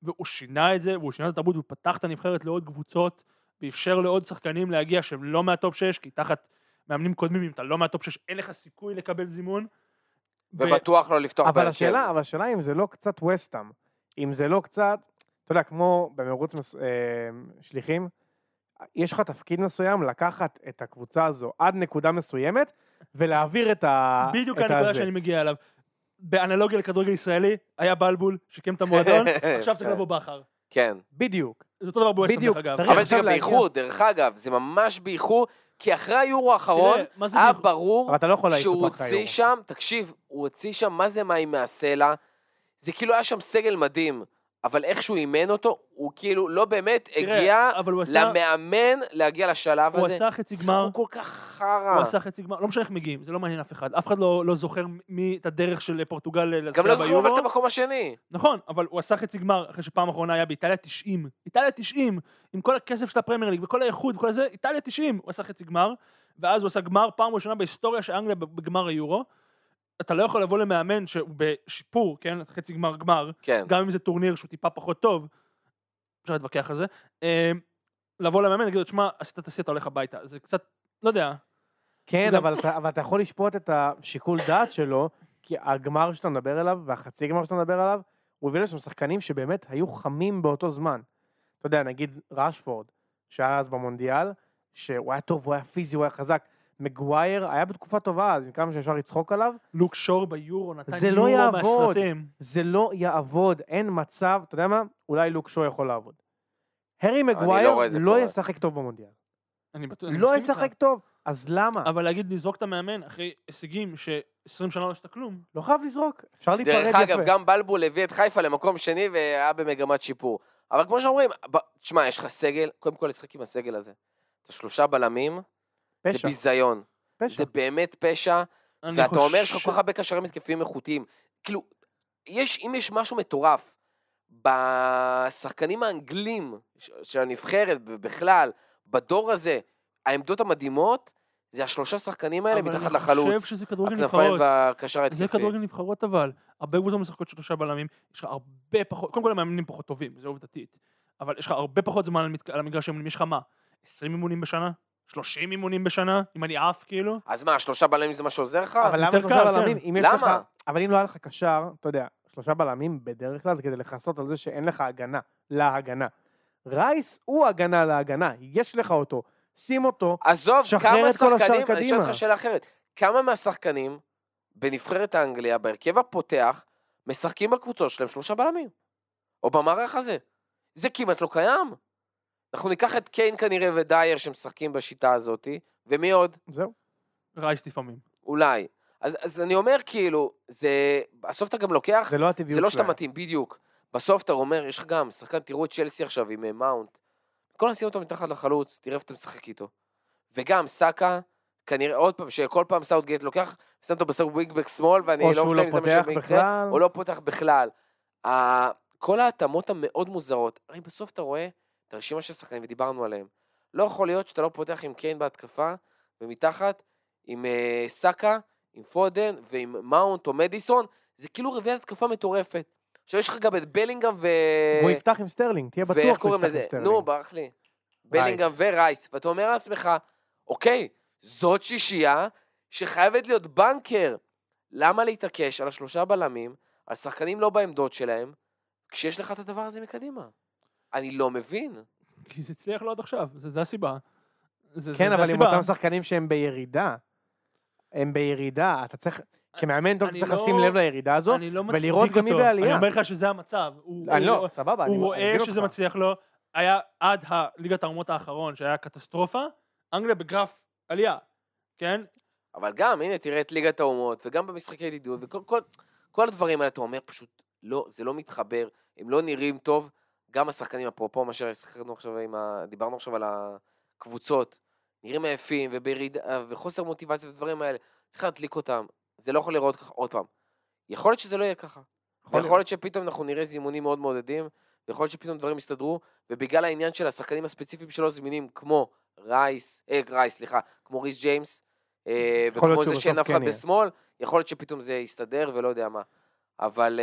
והוא שינה את זה, והוא שינה את התרבות, והוא פתח את הנבחרת לעוד קבוצות, ואפשר לעוד שחקנים להגיע שהם לא מהטופ שש, כי תחת מאמנים קודמים, אם אתה לא מהטופ שש, אין לך סיכוי לקבל זימון. ובטוח לא לפתוח בהרכב. אבל השאלה, אבל השאלה אם זה לא קצת ווסטהאם, אם זה לא קצת, אתה יודע, כמו במרוץ שליחים, יש לך תפקיד מסוים לקחת את הקבוצה הזו עד נקודה מסוימת ולהעביר את ה... בדיוק הנקודה שאני מגיע אליו. באנלוגיה לכדורגל ישראלי, היה בלבול שקם את המועדון, עכשיו צריך לבוא באחר. כן. בדיוק. זה אותו דבר בווסטהאם, דרך אגב. אבל זה גם באיחוד, דרך אגב, זה ממש באיחוד, כי אחרי היורו האחרון, היה ברור שהוא הוציא שם, תקשיב, הוא הוציא שם, מה זה מים מהסלע? זה כאילו היה שם סגל מדהים. אבל איכשהו אימן אותו, הוא כאילו לא באמת הגיע למאמן להגיע לשלב הזה. הוא עשה חצי גמר. הוא כל כך חרא. הוא עשה חצי גמר. לא משנה איך מגיעים, זה לא מעניין אף אחד. אף אחד לא זוכר את הדרך של פורטוגל. גם לא זוכר את המקום השני. נכון, אבל הוא עשה חצי גמר אחרי שפעם האחרונה היה באיטליה תשעים. איטליה תשעים, עם כל הכסף של הפרמייר ליג וכל האיחוד וכל הזה, איטליה תשעים. הוא עשה חצי גמר, ואז הוא עשה גמר פעם ראשונה בהיסטוריה של אנגליה בגמר היורו. אתה לא יכול לבוא למאמן שהוא בשיפור, כן? חצי גמר גמר, כן. גם אם זה טורניר שהוא טיפה פחות טוב, אפשר להתווכח על זה, לבוא למאמן, נגיד, שמה, עשית תעשי, אתה הולך הביתה, זה קצת, לא יודע. כן, אבל, אתה, אבל אתה יכול לשפוט את השיקול דעת שלו, כי הגמר שאתה מדבר עליו, והחצי גמר שאתה מדבר עליו, הוא הביא לשם שחקנים שבאמת היו חמים באותו זמן. אתה יודע, נגיד רשפורד, שהיה אז במונדיאל, שהוא היה טוב, הוא היה פיזי, הוא היה חזק, מגווייר, היה בתקופה טובה, אז מכמה שאפשר לצחוק עליו. לוק שור ביורו, נתן יורו מהסרטים. זה לא יעבוד, אין מצב, אתה יודע מה? אולי לוק שור יכול לעבוד. הרי מגווייר לא ישחק טוב במונדיאל. לא ישחק טוב, אז למה? אבל להגיד לזרוק את המאמן, אחרי הישגים ש-עשרים שנה לא שתה כלום, לא חייב לזרוק, אפשר להיפרד יפה. דרך אגב, גם בלבול הביא את חיפה למקום שני, והיה במגמת שיפור. אבל כמו שאומרים, תשמע, יש לך סגל, קודם כל לשחק עם הסגל הזה. אתה שלושה בלמים, פשע. זה ביזיון, פשע. זה באמת פשע, ואתה חושב... אומר שכל כך הרבה קשרים מתקפים איכותיים, כאילו, יש, אם יש משהו מטורף, בשחקנים האנגלים של הנבחרת ובכלל, בדור הזה, העמדות המדהימות, זה השלושה שחקנים האלה מתחת לחלוץ. אבל אני חושב שזה כדורגל נבחרות. זה כדורגל נבחרות אבל, הרבה קבוצות משחקות שלושה בלמים, יש לך הרבה פחות, קודם כל הם מאמנים פחות טובים, זה עובדתית, אבל יש לך הרבה פחות זמן על המגרש, יש לך מה? עשרים אימונים בשנה? שלושים אימונים בשנה, אם אני עף כאילו. אז מה, שלושה בלמים זה מה שעוזר לך? אבל למה שלושה בלמים? למה? אבל אם לא היה לך קשר, אתה יודע, שלושה בלמים בדרך כלל זה כדי לחסות על זה שאין לך הגנה, להגנה. רייס הוא הגנה להגנה, יש לך אותו, שים אותו, שחרר את כל השאר קדימה. אני אשאל לך שאלה אחרת, כמה מהשחקנים בנבחרת האנגליה, בהרכב הפותח, משחקים בקבוצות שלהם שלושה בלמים? או במערך הזה? זה כמעט לא קיים. אנחנו ניקח את קיין כנראה ודייר שמשחקים בשיטה הזאת, ומי עוד? זהו. רייס לפעמים. אולי. אז, אז אני אומר כאילו, זה, בסוף אתה גם לוקח, זה לא הטבעיות שלהם. זה לא שאתה מתאים, בדיוק. בסוף אתה אומר, יש לך גם, שחקן, תראו את צ'לסי עכשיו עם מאונט. כל נשים אותו מתחת לחלוץ, תראה ואתה משחק איתו. וגם סאקה, כנראה עוד פעם, שכל פעם סאוטגייט לוקח, שם אותו בסוף ווינגבק שמאל, ואני לא אופתע אם זה מה שביקרה, או לא פותח בכלל. כל ההתאמות המאוד מוזרות, הרי בסוף אתה רואה תרשימה של שחקנים, ודיברנו עליהם. לא יכול להיות שאתה לא פותח עם קיין בהתקפה, ומתחת עם סאקה, עם פודן ועם מאונט או מדיסון, זה כאילו רביעת התקפה מטורפת. עכשיו יש לך גם את בלינגאם ו... הוא יפתח עם סטרלינג, תהיה בטוח שהוא יפתח עם סטרלינג. נו, ברח לי. בלינגאם ורייס, ואתה אומר לעצמך, אוקיי, זאת שישייה שחייבת להיות בנקר. למה להתעקש על השלושה בלמים, על שחקנים לא בעמדות שלהם, כשיש לך את הדבר הזה מקדימה? אני לא מבין. כי זה הצליח לא עד עכשיו, זה הסיבה. כן, אבל עם אותם שחקנים שהם בירידה, הם בירידה, אתה צריך... כמאמן דוק צריך לשים לב לירידה הזו, ולראות גם מי בעלייה. אני אומר לך שזה המצב. הוא רואה שזה מצליח לו, היה עד ליגת האומות האחרון, שהיה קטסטרופה, אנגליה בגרף עלייה, כן? אבל גם, הנה, תראה את ליגת האומות, וגם במשחקי ידידות, וכל הדברים האלה, אתה אומר פשוט, לא, זה לא מתחבר, הם לא נראים טוב, גם השחקנים, אפרופו, מה שדיברנו עכשיו על הקבוצות, נראים עייפים, וחוסר מוטיבציה ודברים האלה, צריך להדליק אותם. זה לא יכול לראות ככה, עוד פעם. יכול להיות שזה לא יהיה ככה. יכול להיות שפתאום אנחנו נראה זימונים מאוד מעודדים, ויכול להיות שפתאום דברים יסתדרו, ובגלל העניין של השחקנים הספציפיים שלו זמינים, כמו רייס, אה, רייס, סליחה, כמו ריס ג'יימס, וכמו זה שנפח בשמאל, יכול להיות שפתאום זה יסתדר ולא יודע מה. אבל...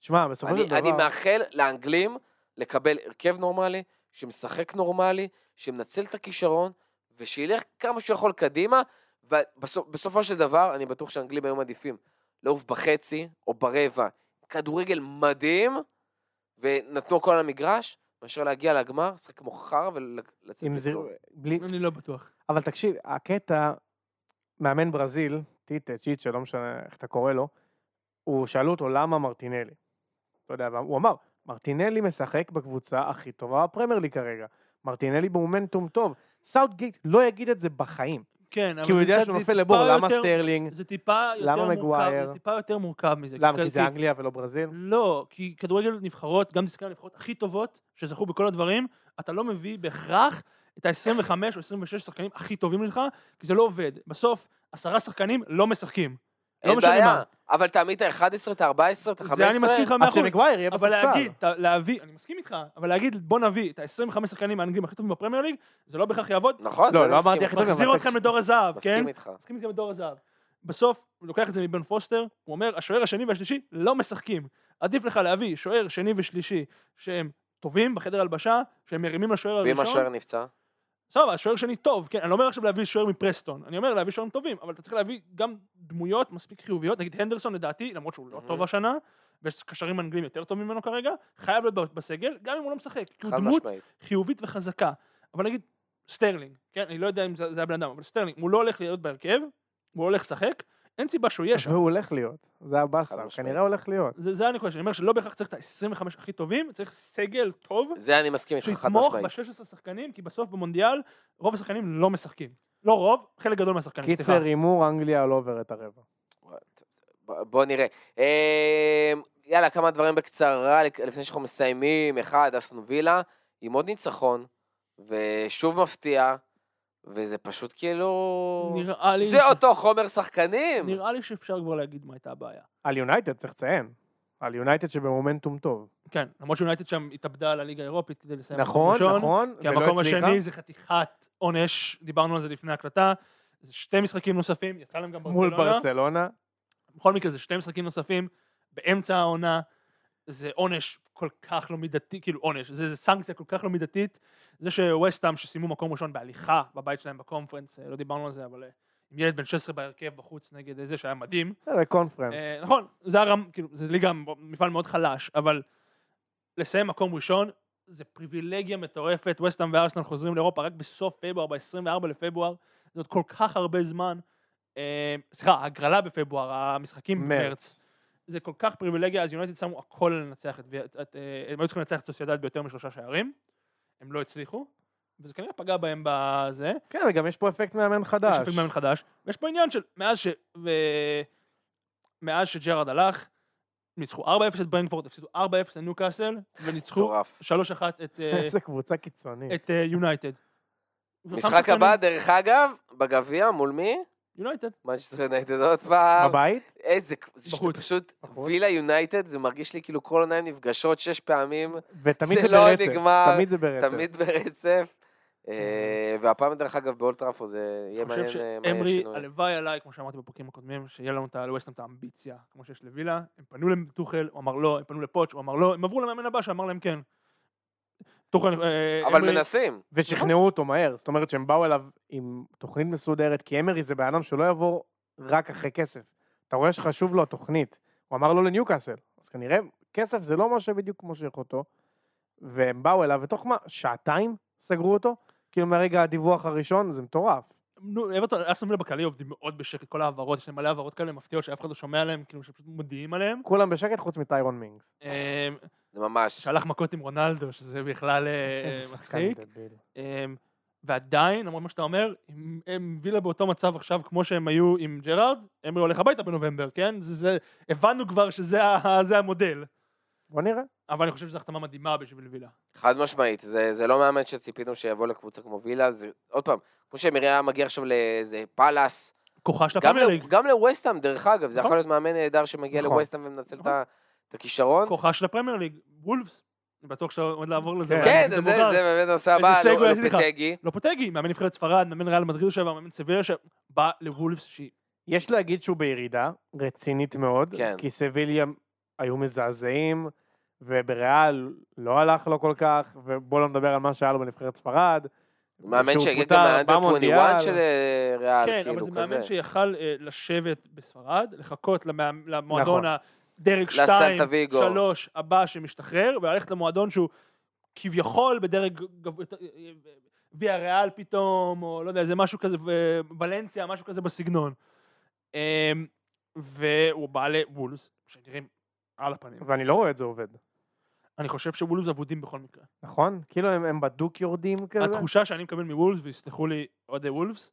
תשמע, בסופו של דבר... אני מאחל לאנגלים לקבל הרכב נורמלי, שמשחק נורמלי, שמנצל את הכישרון, ושילך כמה שיכול קדימה, ובסופו של דבר, אני בטוח שהאנגלים היום עדיפים, לעוף בחצי או ברבע, כדורגל מדהים, ונתנו כל המגרש, מאשר להגיע לגמר, שחק כמו חר ולצאת בגלור. אני לא בטוח. אבל תקשיב, הקטע, מאמן ברזיל, טיטה, צ'יצ'ה, לא משנה איך אתה קורא לו, הוא שאלו אותו למה מרטינלי. לא יודע, הוא אמר, מרטינלי משחק בקבוצה הכי טובה, הפרמייר ליג כרגע. מרטינלי במומנטום טוב. סאוטגייט לא יגיד את זה בחיים. כן, כי הוא יודע שהוא נופל לבור, למה סטרלינג, למה מגווייר, זה טיפה יותר מורכב מזה. למה, כי זה אנגליה ולא ברזיל? לא, כי כדורגל נבחרות, גם דיסקה נבחרות הכי טובות, שזכו בכל הדברים, אתה לא מביא בהכרח את ה-עשרים וחמש או עשרים ושש שחקנים הכי טובים לך, כי זה לא עובד. בסוף, עשרה שחקנים לא משחקים. אין בעיה, אבל תעמיד את ה-אחת עשרה, את ה-ארבע עשרה, את ה-חמש עשרה. זה אני מסכים לך מאחור. אבל להגיד, להביא, אני מסכים איתך, אבל להגיד, בוא נביא את ה-עשרים וחמש שחקנים האנגלים הכי טובים בפרמייר ליג, זה לא בכך יעבוד. נכון, לא, לא אמרתי הכי טוב. מחזיר אתכם לדור הזהב, כן? מסכים איתך. מסכים איתכם לדור הזהב. בסוף, הוא לוקח את זה מבן פוסטר, הוא אומר, השוער השני והשלישי לא משחקים. עדיף לך להביא שוער שני ושלישי שהם טובים בחדר הלבשה, שהם מרימים לשוער הראשון. ואם השוער נפצע? סבבה, השוער שני טוב, כן, אני לא אומר עכשיו להביא שוער מפרסטון, אני אומר להביא שוערים טובים, אבל אתה צריך להביא גם דמויות מספיק חיוביות, נגיד הנדרסון לדעתי, למרות שהוא לא טוב השנה, ויש קשרים אנגלים יותר טובים ממנו כרגע, חייב להיות בסגל, גם אם הוא לא משחק, כי הוא דמות חיובית וחזקה, אבל נגיד סטרלינג, כן, אני לא יודע אם זה הבן אדם, אבל סטרלינג, הוא לא הולך להיות בהרכב, הוא הולך לשחק, אין סיבה שהוא יהיה שם. והוא הולך להיות, זה הבאסה, כנראה הולך להיות. זה הנקודה שאני אומר שלא בהכרח צריך את ה-עשרים וחמש הכי טובים, צריך סגל טוב. זה אני מסכים איתך חד משמעית. שיתמוך ב-שש עשרה שחקנים, כי בסוף במונדיאל רוב השחקנים לא משחקים. לא רוב, חלק גדול מהשחקנים. קיצר, רימור, אנגליה לא עוברת הרבע. בוא נראה. יאללה, כמה דברים בקצרה, לפני שאנחנו מסיימים, אחד, אסטון וילה, עם עוד ניצחון, ושוב מפתיע, וזה פשוט כאילו... זה אותו חומר שחקנים. נראה לי שאפשר כבר להגיד מה הייתה הבעיה. על יונייטד צריך לציין. על יונייטד שבמומנטום טוב. כן, למרות שיונייטד שם התאבדה על הליגה האירופית כדי לסיים את המקום הראשון. נכון, נכון. כי המקום השני זה חתיכת עונש, דיברנו על זה לפני הקלטה. זה שתי משחקים נוספים, יצא להם גם ברצלונה. מול ברצלונה. בכל מקרה זה שתי משחקים נוספים, באמצע העונה, זה עונש כל כך לא מידתי, כאילו עונש, זה סנקציה כל כך לא מידתית, זה שווסטהאם שסיימו מקום ראשון בהליכה בבית שלהם בקונפרנס, לא דיברנו על זה, אבל עם ילד בן שש עשרה בהרכב בחוץ נגד איזה שהיה מדהים. זה לקונפרנס. נכון, זה הרם, כאילו, זה ליגה, מפעל מאוד חלש, אבל לסיים מקום ראשון, זה פריבילגיה מטורפת, ווסטהאם וארסנל חוזרים לאירופה רק בסוף פברואר, ב-עשרים וארבעה לפברואר, זה עוד כל כך הרבה זמן, סליחה, ההגרלה בפברואר, המשחקים במרץ. זה כל כך פריבילגיה, אז יונייטד שמו הכל לנצח, הם היו צריכים לנצח את סוסיאדד ביותר משלושה שערים, הם לא הצליחו, וזה כנראה פגע בהם בזה. כן, וגם יש פה אפקט מאמן חדש. יש אפקט מאמן חדש, ויש פה עניין של, מאז שג'רארד הלך, ניצחו ארבע אפס את ברנטפורד, הפסידו ארבע אפס את ניוקאסל, וניצחו שלוש אחת את... איזה קבוצה קיצונית. את יונייטד. משחק הבא, דרך אגב, בגביע, מול מי? יונייטד. מנצ'סטר יונייטד עוד פעם. בבית? איזה, פשוט, וילה יונייטד, זה מרגיש לי כאילו כל עוניים נפגשות שש פעמים. ותמיד זה ברצף. זה לא נגמר. תמיד זה ברצף. תמיד ברצף. והפעם דרך אגב באולטראפו זה יהיה מעניין מה שינוי. הלוואי עליי, כמו שאמרתי בפרקים הקודמים, שיהיה לנו את הלווסטהאם את האמביציה, כמו שיש לוילה, הם פנו לטוחל, הוא אמר לא, הם פנו לפוץ', הוא אמר לא, הם עברו למאמן הבא שאמר להם כן. אבל מנסים. ושכנעו אותו מהר, זאת אומרת שהם באו אליו עם תוכנית מסודרת, כי אמרי זה באדם שלא יעבור רק אחרי כסף. אתה רואה שחשוב לו התוכנית, הוא אמר לו לניוקאסל, אז כנראה כסף זה לא משהו בדיוק כמו שיח אותו, והם באו אליו, ותוך מה, שעתיים סגרו אותו, כאילו מהרגע הדיווח הראשון, זה מטורף. נו, אברטון, אסטון וילה בקלי עובדים מאוד בשקט, כל העברות, יש להם מלא העברות כאלה מפתיעות, שאף אחד לא שומע עליהם, כאילו שפשוט מודיעים עליהם. כולם בשקט חוץ מטיירון מינגס. זה ממש. שהלך מכות עם רונלדו, שזה בכלל מצחיק. ועדיין, למרות מה שאתה אומר, הם וילה באותו מצב עכשיו, כמו שהם היו עם ג'רארד, אמרי הולך הביתה בנובמבר, כן? הבנו כבר שזה המודל. בוא נראה. אבל אני חושב שזו החתמה מדהימה בשביל וילה. חד משמעית, זה, זה לא מאמן שציפינו שיבוא לקבוצה כמו וילה, זה, עוד פעם, כמו שמריה מגיע עכשיו לאיזה פלאס, כוחה של הפרמייר ליג. גם לווסטהאם, דרך אגב, זה יכול להיות מאמן נהדר שמגיע לווסטהאם ומנצל את הכישרון. כוחה של הפרמייר ליג, וולפס, אני בטוח שעוד לעבור לזה. כן, זה באמת נושא הבא, לא פוטגי. לא פוטגי, מאמן נבחרת ספרד, מאמן ריאל מדריד שבא, מאמן סביליה שבא לוולפס שהיא. יש להגיד שהוא בירידה, רצינית מאוד, כי סביליה היו מזעזעים, ובריאל לא הלך לו כל כך, ובואו לא נדבר על מה שהיה לו בנבחרת ספרד. מאמן שהגיע גם מהאנדר עשרים ואחת של ריאל, כן, כאילו אבל זה כזה. מאמן שיכל אה, לשבת בספרד, לחכות למועדון נכון. הדרג שתיים, שלוש, הבא שמשתחרר, וללכת למועדון שהוא כביכול בדרג ויה ריאל פתאום, או לא יודע, איזה משהו כזה, בלנסיה, משהו כזה בסגנון. אה, והוא בא לבולס, שנראים על הפנים. ואני לא רואה את זה עובד. אני חושב שוולפס עבודים בכל מקרה. נכון? כאילו הם, הם בדוק יורדים כזה? התחושה שאני מקבל מוולפס, ויסלחו לי עוד וולפס,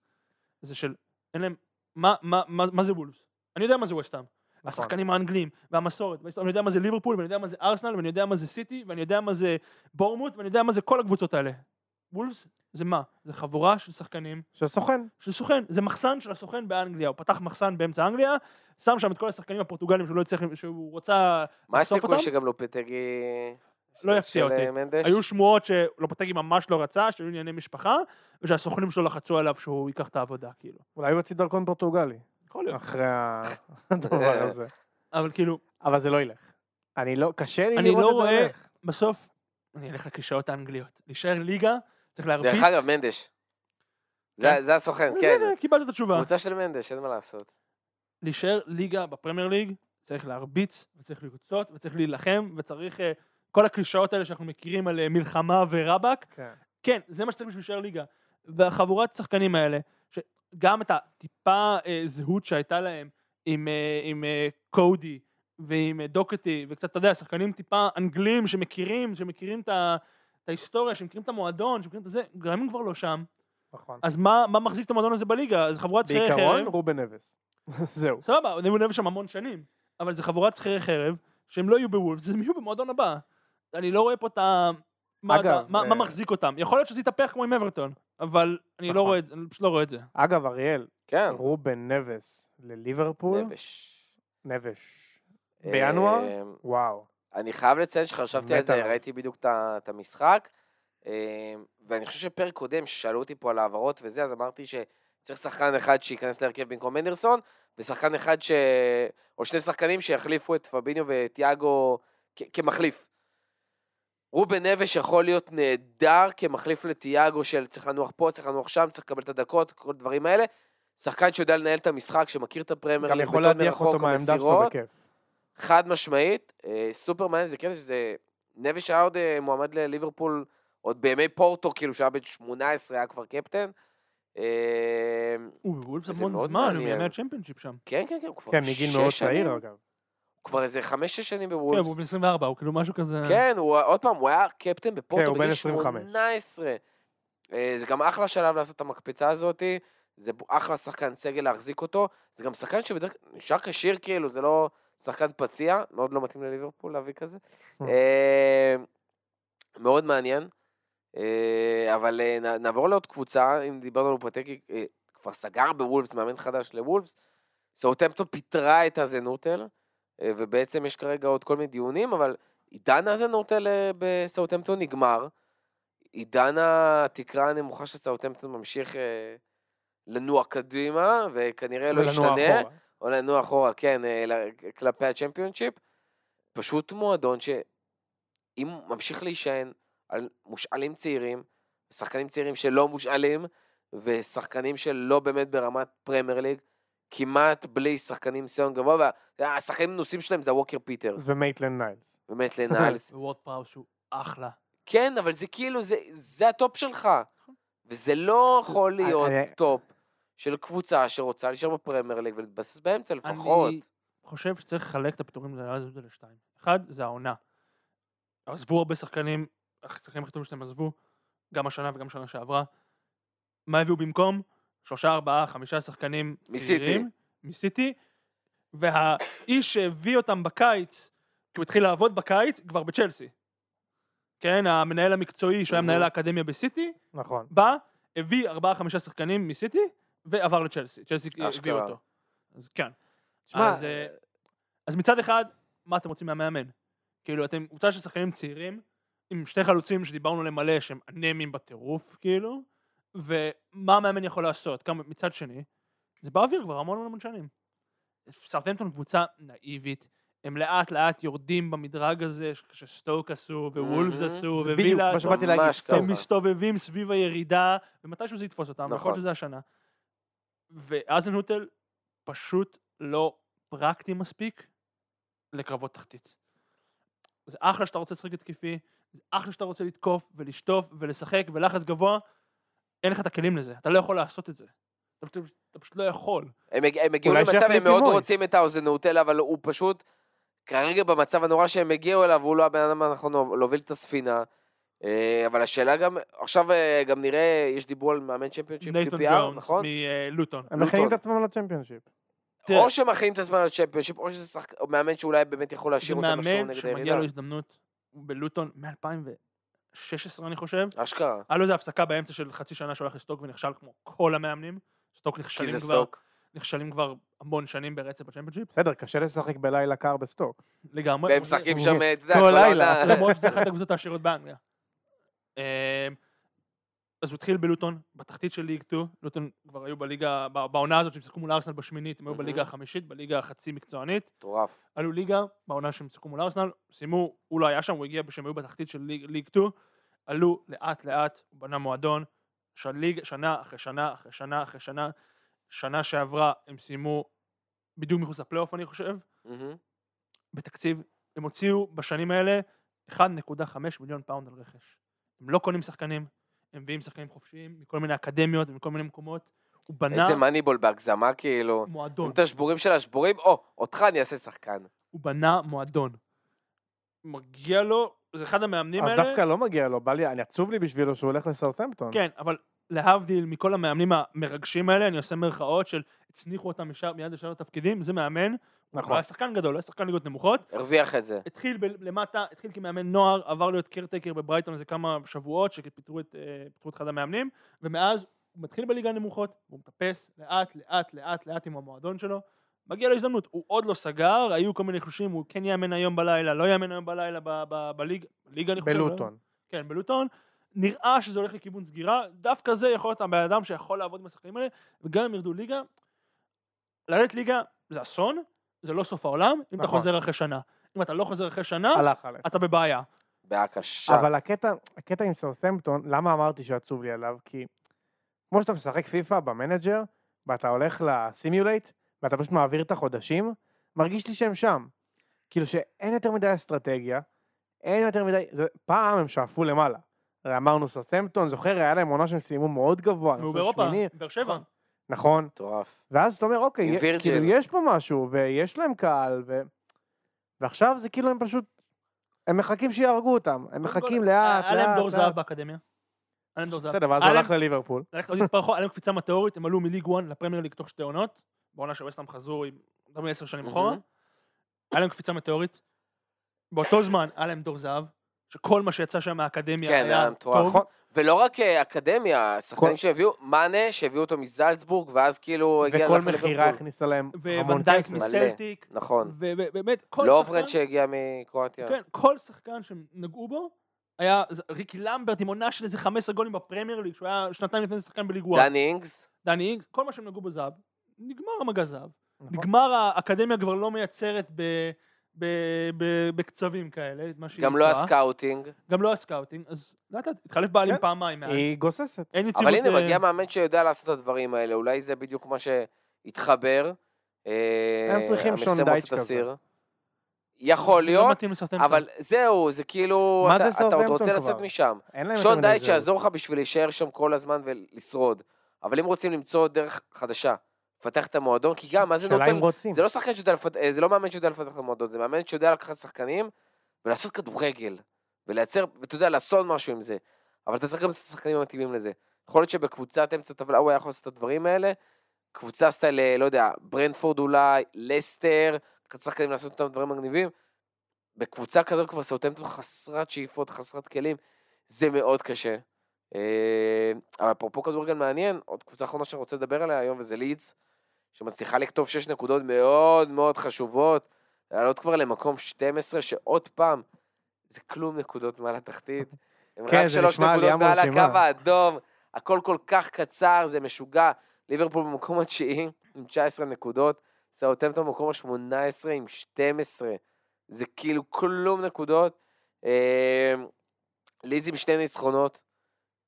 זה של, אין להם, מה, מה, מה, מה זה וולפס? אני יודע מה זה ווסטהאם. נכון. השחקנים האנגלים, והמסורת, ואני יודע מה זה ליברפול, ואני יודע מה זה ארסנל, ואני יודע מה זה סיטי, ואני יודע מה זה בורמוט, ואני יודע מה זה כל הקבוצות האלה. וולפס, זה מה? זה חבורה של שחקנים. של סוכן. של סוכן. זה מחסן של הסוכן באנגליה. הוא פתח מחסן באמצע אנגליה, שם שם את כל השחקנים הפורטוגלים שהוא לא יצליח, שהוא רוצה... מה הסיכוי שגם לופטגי... לא יפתיע אותי. היו שמועות שלופטגי ממש לא רצה, שהיו ענייני משפחה, ושהסוכנים שלו לחצו עליו שהוא ייקח את העבודה, כאילו. אולי הוא יוציא דרכון פורטוגלי. יכול להיות. אחרי הדבר הזה. אבל כאילו... אבל זה לא ילך. אני לא... קשה לי לראות את זה הולך. אני אלך לכישאות האנגליות. להישאר ליגה, צריך להרביץ. דרך אגב, מנדש. זה הסוכן, כן. קיבלת את התשובה. קבוצה של מנדש, אין מה לעשות. להישאר ליגה בפרמייר ליג, צריך להרביץ, וצריך לרצות, וצריך להילחם, וצריך כל הכישאות האלה שאנחנו מכירים על מלחמה ורבק. כן, זה מה שצריך בשביל להישאר ליגה. והחבורת השחקנים האלה, שגם את הטיפה זהות שהייתה להם עם קודי, ועם דוקטי, וקצת, אתה יודע, שחקנים טיפה אנגלים שמכירים, שמכירים את ההיסטוריה, שמכירים את המועדון, שמכירים את זה, גרמים כבר לא שם. נכון. אז מה, מה מחזיק את המועדון הזה בליגה? אז חבורת שחרי חרב. בעיקרון, רובן נבס. זהו. סבבה, רובן נבס שם המון שנים, אבל זה חבורת שחרי חרב, שהם לא יהיו בוולפס, הם יהיו במועדון הבא. אני לא רואה פה את ה... מה, אגב, אתה, מה, מה מחזיק אותם? יכול להיות שזה יתהפך כמו עם אברטון, אבל אני נכון. לא רואה, אני פשוט לא רואה את זה. אגב, אריאל, כן. רובן נבס לליברפול. נבש. נבש. בינואר? וואו. אני חייב לציין שחשבתי על זה, ראיתי בדיוק את המשחק, ואני חושב שפרק קודם ששאלו אותי פה על העברות וזה, אז אמרתי שצריך שחקן אחד שייכנס להרכב במקום מנדרסון, ושחקן אחד ש... או שני שחקנים שיחליפו את פאביניו וטיאגו כמחליף. רובן נבש יכול להיות נהדר כמחליף לטיאגו של צריך לנוח פה, צריך לנוח שם, צריך לקבל את הדקות, כל הדברים האלה. שחקן שיודע לנהל את המשחק, שמכיר את הפרמייר, גם יכול להדיח אותו מהעמדה שלו בכיף. חד משמעית, סופרמן זה קטע שזה, נבי שהיה עוד מועמד לליברפול, עוד בימי פורטו, כאילו שהיה בן שמונה עשרה, היה כבר קפטן. הוא בוולפס המון זמן, הוא מימי הצ'מפיונשיפ שם. כן, כן, כן, הוא כבר שש שנים. הוא כבר איזה חמש, שש שנים בוולפס. כן, הוא בן עשרים וארבע, הוא כאילו משהו כזה... כן, עוד פעם, הוא היה קפטן בפורטו בגיל שמונה עשרה. זה גם אחלה שלב לעשות את המקפצה הזאת, זה אחלה שחקן סגל להחזיק אותו, זה גם שחקן שבדרך כלל נשאר כשיר כאילו, זה לא... שחקן פציע, מאוד לא מתאים לליברפול להביא כזה. מאוד מעניין, אבל נעבור לעוד קבוצה, אם דיברנו על פרטקי, כבר סגר בוולפס, מאמן חדש לוולפס, סאות'המפטון פיטרה את האזנוטל, ובעצם יש כרגע עוד כל מיני דיונים, אבל עידן האזנוטל בסאות'המפטון נגמר, עידן התקרה הנמוכה של סאות'המפטון ממשיך לנוע קדימה, וכנראה לא ישתנה, או לנוע אחורה, כן, כלפי הצ'מפיונשיפ, פשוט מועדון שאם ממשיך להישען על מושאלים צעירים, שחקנים צעירים שלא מושאלים, ושחקנים שלא באמת ברמת פרמייר ליג, כמעט בלי שחקנים סיון גבוה, והשחקנים נוסעים שלהם זה ווקר פיטרס. ומייטלן ניילס. ומייטלן ניילס. וורד פראו שהוא אחלה. כן, אבל זה כאילו, זה, זה הטופ שלך. וזה לא יכול להיות טופ של קבוצה שרוצה להישאר בפרמייר ליג ולהתבסס באמצע לפחות. אני חושב שצריך לחלק את הפיתורים לזה לשתיים. אחד, זה העונה. עזבו הרבה שחקנים, השחקנים הכי טובים שלהם עזבו, גם השנה וגם השנה שעברה. מה הביאו במקום? שלושה, ארבעה, חמישה שחקנים צעירים. מסיטי. והאיש שהביא אותם בקיץ, כי הוא התחיל לעבוד בקיץ, כבר בצ'לסי. כן, המנהל המקצועי, שהוא היה מנהל האקדמיה בסיטי, נכון. בא, הביא ארבעה, חמישה שחקנים מסיטי, ועבר לצ'לסי. צ'לסי הביא אותו. אז כן. אז, אז מצד אחד, מה אתם רוצים מהמאמן? כאילו, אתם רוצה ששחקנים צעירים, עם שתי חלוצים שדיברנו למלא, שהם אנמים בטירוף, כאילו, ומה המאמן יכול לעשות? גם מצד שני, זה באוויר כבר המון המון שנים. סאות'המפטון קבוצה נאיבית, הם לאט לאט יורדים במדרג הזה, שסטוק עשו, ווולפס עשו, ווילה, הם מסתובבים סביב הירידה, ומתישהו זה יתפוס אותם, יכול להיות שזה השנה. ואזן הוטל פשוט לא פרקטי מספיק לקרבות תחתית. זה אחלה שאתה רוצה לשחק התקפי, זה אחלה שאתה רוצה לתקוף ולשטוף ולשחק ולחץ גבוה, אין לך את הכלים לזה, אתה לא יכול לעשות את זה. אתה פשוט לא יכול. הם הגיעו למצב, הם מאוד רוצים את האוזן הוטל, אבל הוא פשוט... כרגע במצב הנורא שהם הגיעו אליו, הוא לא הבן אדם אנחנו להוביל את הספינה, אבל השאלה גם, עכשיו גם נראה, יש דיבור על מאמן צ'מפיונשיפ, נייתן ג'ונס מלוטון. הם מכינים את עצמם לצ'מפיונשיפ. או שמכינים את עצמם לצ'מפיונשיפ, או שזה מאמן שאולי באמת יכול להשאיר אותם משהו נגד הירידה. מאמן שמגיע לו הזדמנות בלוטון מ-אלפיים ושש עשרה אני חושב. אשכרה. היה לו איזו הפסקה באמצע של חצי שנה שהולך לסטוק ונכשל כמו כל המאמנים. סטוק נכשלים כבר. נכשלים כבר המון שנים ברצף בצ'מפיונשיפ. בסדר, קשה לשחק בלילה קר בסטוק. לגמרי. והם משחקים שם, אתה יודע, כל לילה. למרות שזה אחת הקבוצות העשירות באנגליה. אז הוא התחיל בלוטון, בתחתית של ליג שתיים. לוטון כבר היו בליגה, בעונה הזאת שהם שיחקו מול ארסנל בשמינית, הם היו בליגה החמישית, בליגה החצי מקצוענית. טורף. עלו ליגה, בעונה שהם שיחקו מול ארסנל, סיימו, הוא לא היה שם, הוא הגיע בשם, היו בתחתית של ליג שתיים. עלו לאט לאט, בנה מועדון, שנה אחרי שנה אחרי שנה אחרי שנה. שנה שעברה הם סיימו בדיוק מחוץ לפלייאוף, אני חושב. בתקציב, הם הוציאו בשנים האלה אחד נקודה חמש מיליון פאונד על רכש. הם לא קונים שחקנים, הם מביאים שחקנים חופשיים, מכל מיני אקדמיות ומכל מיני מקומות. הוא בנה... איזה מניבול בהגזמה, כאילו. מועדון. עם את השבורים של השבורים, או, אותך אני אעשה שחקן. הוא בנה מועדון. מגיע לו, זה אחד המאמנים האלה... אז דווקא לא מגיע לו, בא לי, אני עצוב לי בשבילו שהוא הולך לסאות'המפטון. כן, אבל... להבדיל מכל המאמנים המרגשים האלה, אני עושה מרכאות של הצניחו אותם מיד לשאר התפקידים, זה מאמן, נכון. הוא היה שחקן גדול, הוא היה שחקן ליגות נמוכות. הרוויח את זה. התחיל ב- למטה, התחיל כמאמן נוער, עבר להיות קרטקר בברייטון איזה כמה שבועות, שפיתרו את, אה, פיתרו את אחד המאמנים, ומאז הוא מתחיל בליגה נמוכות, הוא מטפס לאט, לאט, לאט, לאט עם המועדון שלו, מגיע להזדמנות, הוא עוד לא סגר, היו כל מיני חושים, הוא כן יאמן היום בלילה, לא יאמן היום בלילה ב- ב- בליג, ליגה, אני חושב, בלוטון. כן, בלוטון. נראה שזה הולך לכיוון סגירה, דווקא זה יכול להיות הבן אדם שיכול לעבוד עם השחקנים האלה, וגם אם ירדו ליגה, לרדת ליגה זה אסון, זה לא סוף העולם, אם נכון. אתה חוזר אחרי שנה. אם אתה לא חוזר אחרי שנה, הלך, הלך. אתה בבעיה. בעיה קשה. אבל הקטע, הקטע עם סאות'המפטון, למה אמרתי שעצוב לי עליו? כי כמו שאתה משחק פיפה במנג'ר, ואתה הולך לסימיולייט, ואתה פשוט מעביר את החודשים, מרגיש לי שהם שם. כאילו שאין יותר מדי אסטרטגיה, אין יותר מדי... זה... פעם הם שעפו למעלה. הרי אמרנו סאות'המפטון, זוכר, היה להם עונה שהם סיימו מאוד גבוה. הוא באירופה, בר שבע. נכון. טורף. ואז אתה אומר, אוקיי, כאילו יש פה משהו, ויש להם קהל, ועכשיו זה כאילו הם פשוט, הם מחכים שיהרגו אותם, הם מחכים לאט, לאט. היה להם דור זהב באקדמיה. היה להם דור זהב. בסדר, ואז הוא הלך לליברפול. היה להם קפיצה מטאורית, הם עלו מליג אחת לפרמייר ליג תוך שתי עונות, בעונה שווסטהאם חזרו עם עשר שנים אחורה. היה להם קפיצה מטאורית. באותו זמן היה להם דור זהב. שכל מה שיצא שם מהאקדמיה כן, היה טוב. ולא רק אקדמיה, השחקנים שהביאו, מאנה שהביאו אותו מזלצבורג, ואז כאילו הגיע ללכת לברפול. וכל מחירה הכניסה להם המון כסף. וונדייק מסלטיק. נכון. ובאמת, כל שחקן... לוברן שהגיע מקרואטיה. כן, כל שחקן שנגעו בו, היה ריקי למברט עם עונה של איזה חמישה עשר גולים בפרמייר ליג, שהוא היה שנתיים לפני זה שחקן בליגואה. דני אינגס. דני אינגס, כל מה שהם נגעו בזהב, נגמר המגזהב. נגמר, האקדמיה כבר לא מייצרת בקצבים כאלה. גם לא הסקאוטינג. גם לא הסקאוטינג, אז התחלף בעלים פעמיים. היא גוססת. אבל הנה, מגיע מאמן שיודע לעשות את הדברים האלה, אולי זה בדיוק מה שהתחבר. הם צריכים שון דייץ' כזה. יכול להיות, אבל זהו, זה כאילו, אתה עוד רוצה לצאת משם. שון דייץ' שיעזור לך בשביל להישאר שם כל הזמן ולשרוד. אבל אם רוצים למצוא דרך חדשה, לפתח את המועדון, כי גם מה זה נותן, זה לא שחקן שיודע, זה לא מאמן שיודע לפתח את המועדון, זה מאמן שיודע לקחת שחקנים ולעשות כדורגל, ולייצר, ואתה יודע, לעשות משהו עם זה. אבל אתה צריך גם שחקנים המתאימים לזה. יכול להיות שבקבוצת אמצע טבלה, הוא היה יכול לעשות את הדברים האלה, קבוצה סטייל, לא יודע, ברנפורד אולי, לסטר, שחקנים לעשות אותם דברים מגניבים, בקבוצה כזו כבר סותם חסרת שאיפות, חסרת כלים, זה מאוד קשה. אבל אפרופו כדורגל מעניין, עוד קבוצה אחרונה שאני רוצה לדבר עליה היום, וזה לידס, שמצליחה לכתוב שש נקודות מאוד מאוד חשובות, לעלות כבר למקום שתים עשרה, שעוד פעם, זה כלום נקודות מעל התחתית, הם רק שלוש נקודות מעל הקו האדום, הכל כל כך קצר, זה משוגע, ליברפול במקום התשיעי, עם תשע עשרה נקודות, סאות'המפטון במקום ה-שמונה עשרה עם שתים עשרה, זה כאילו כלום נקודות, לידס עם שתי ניצחונות,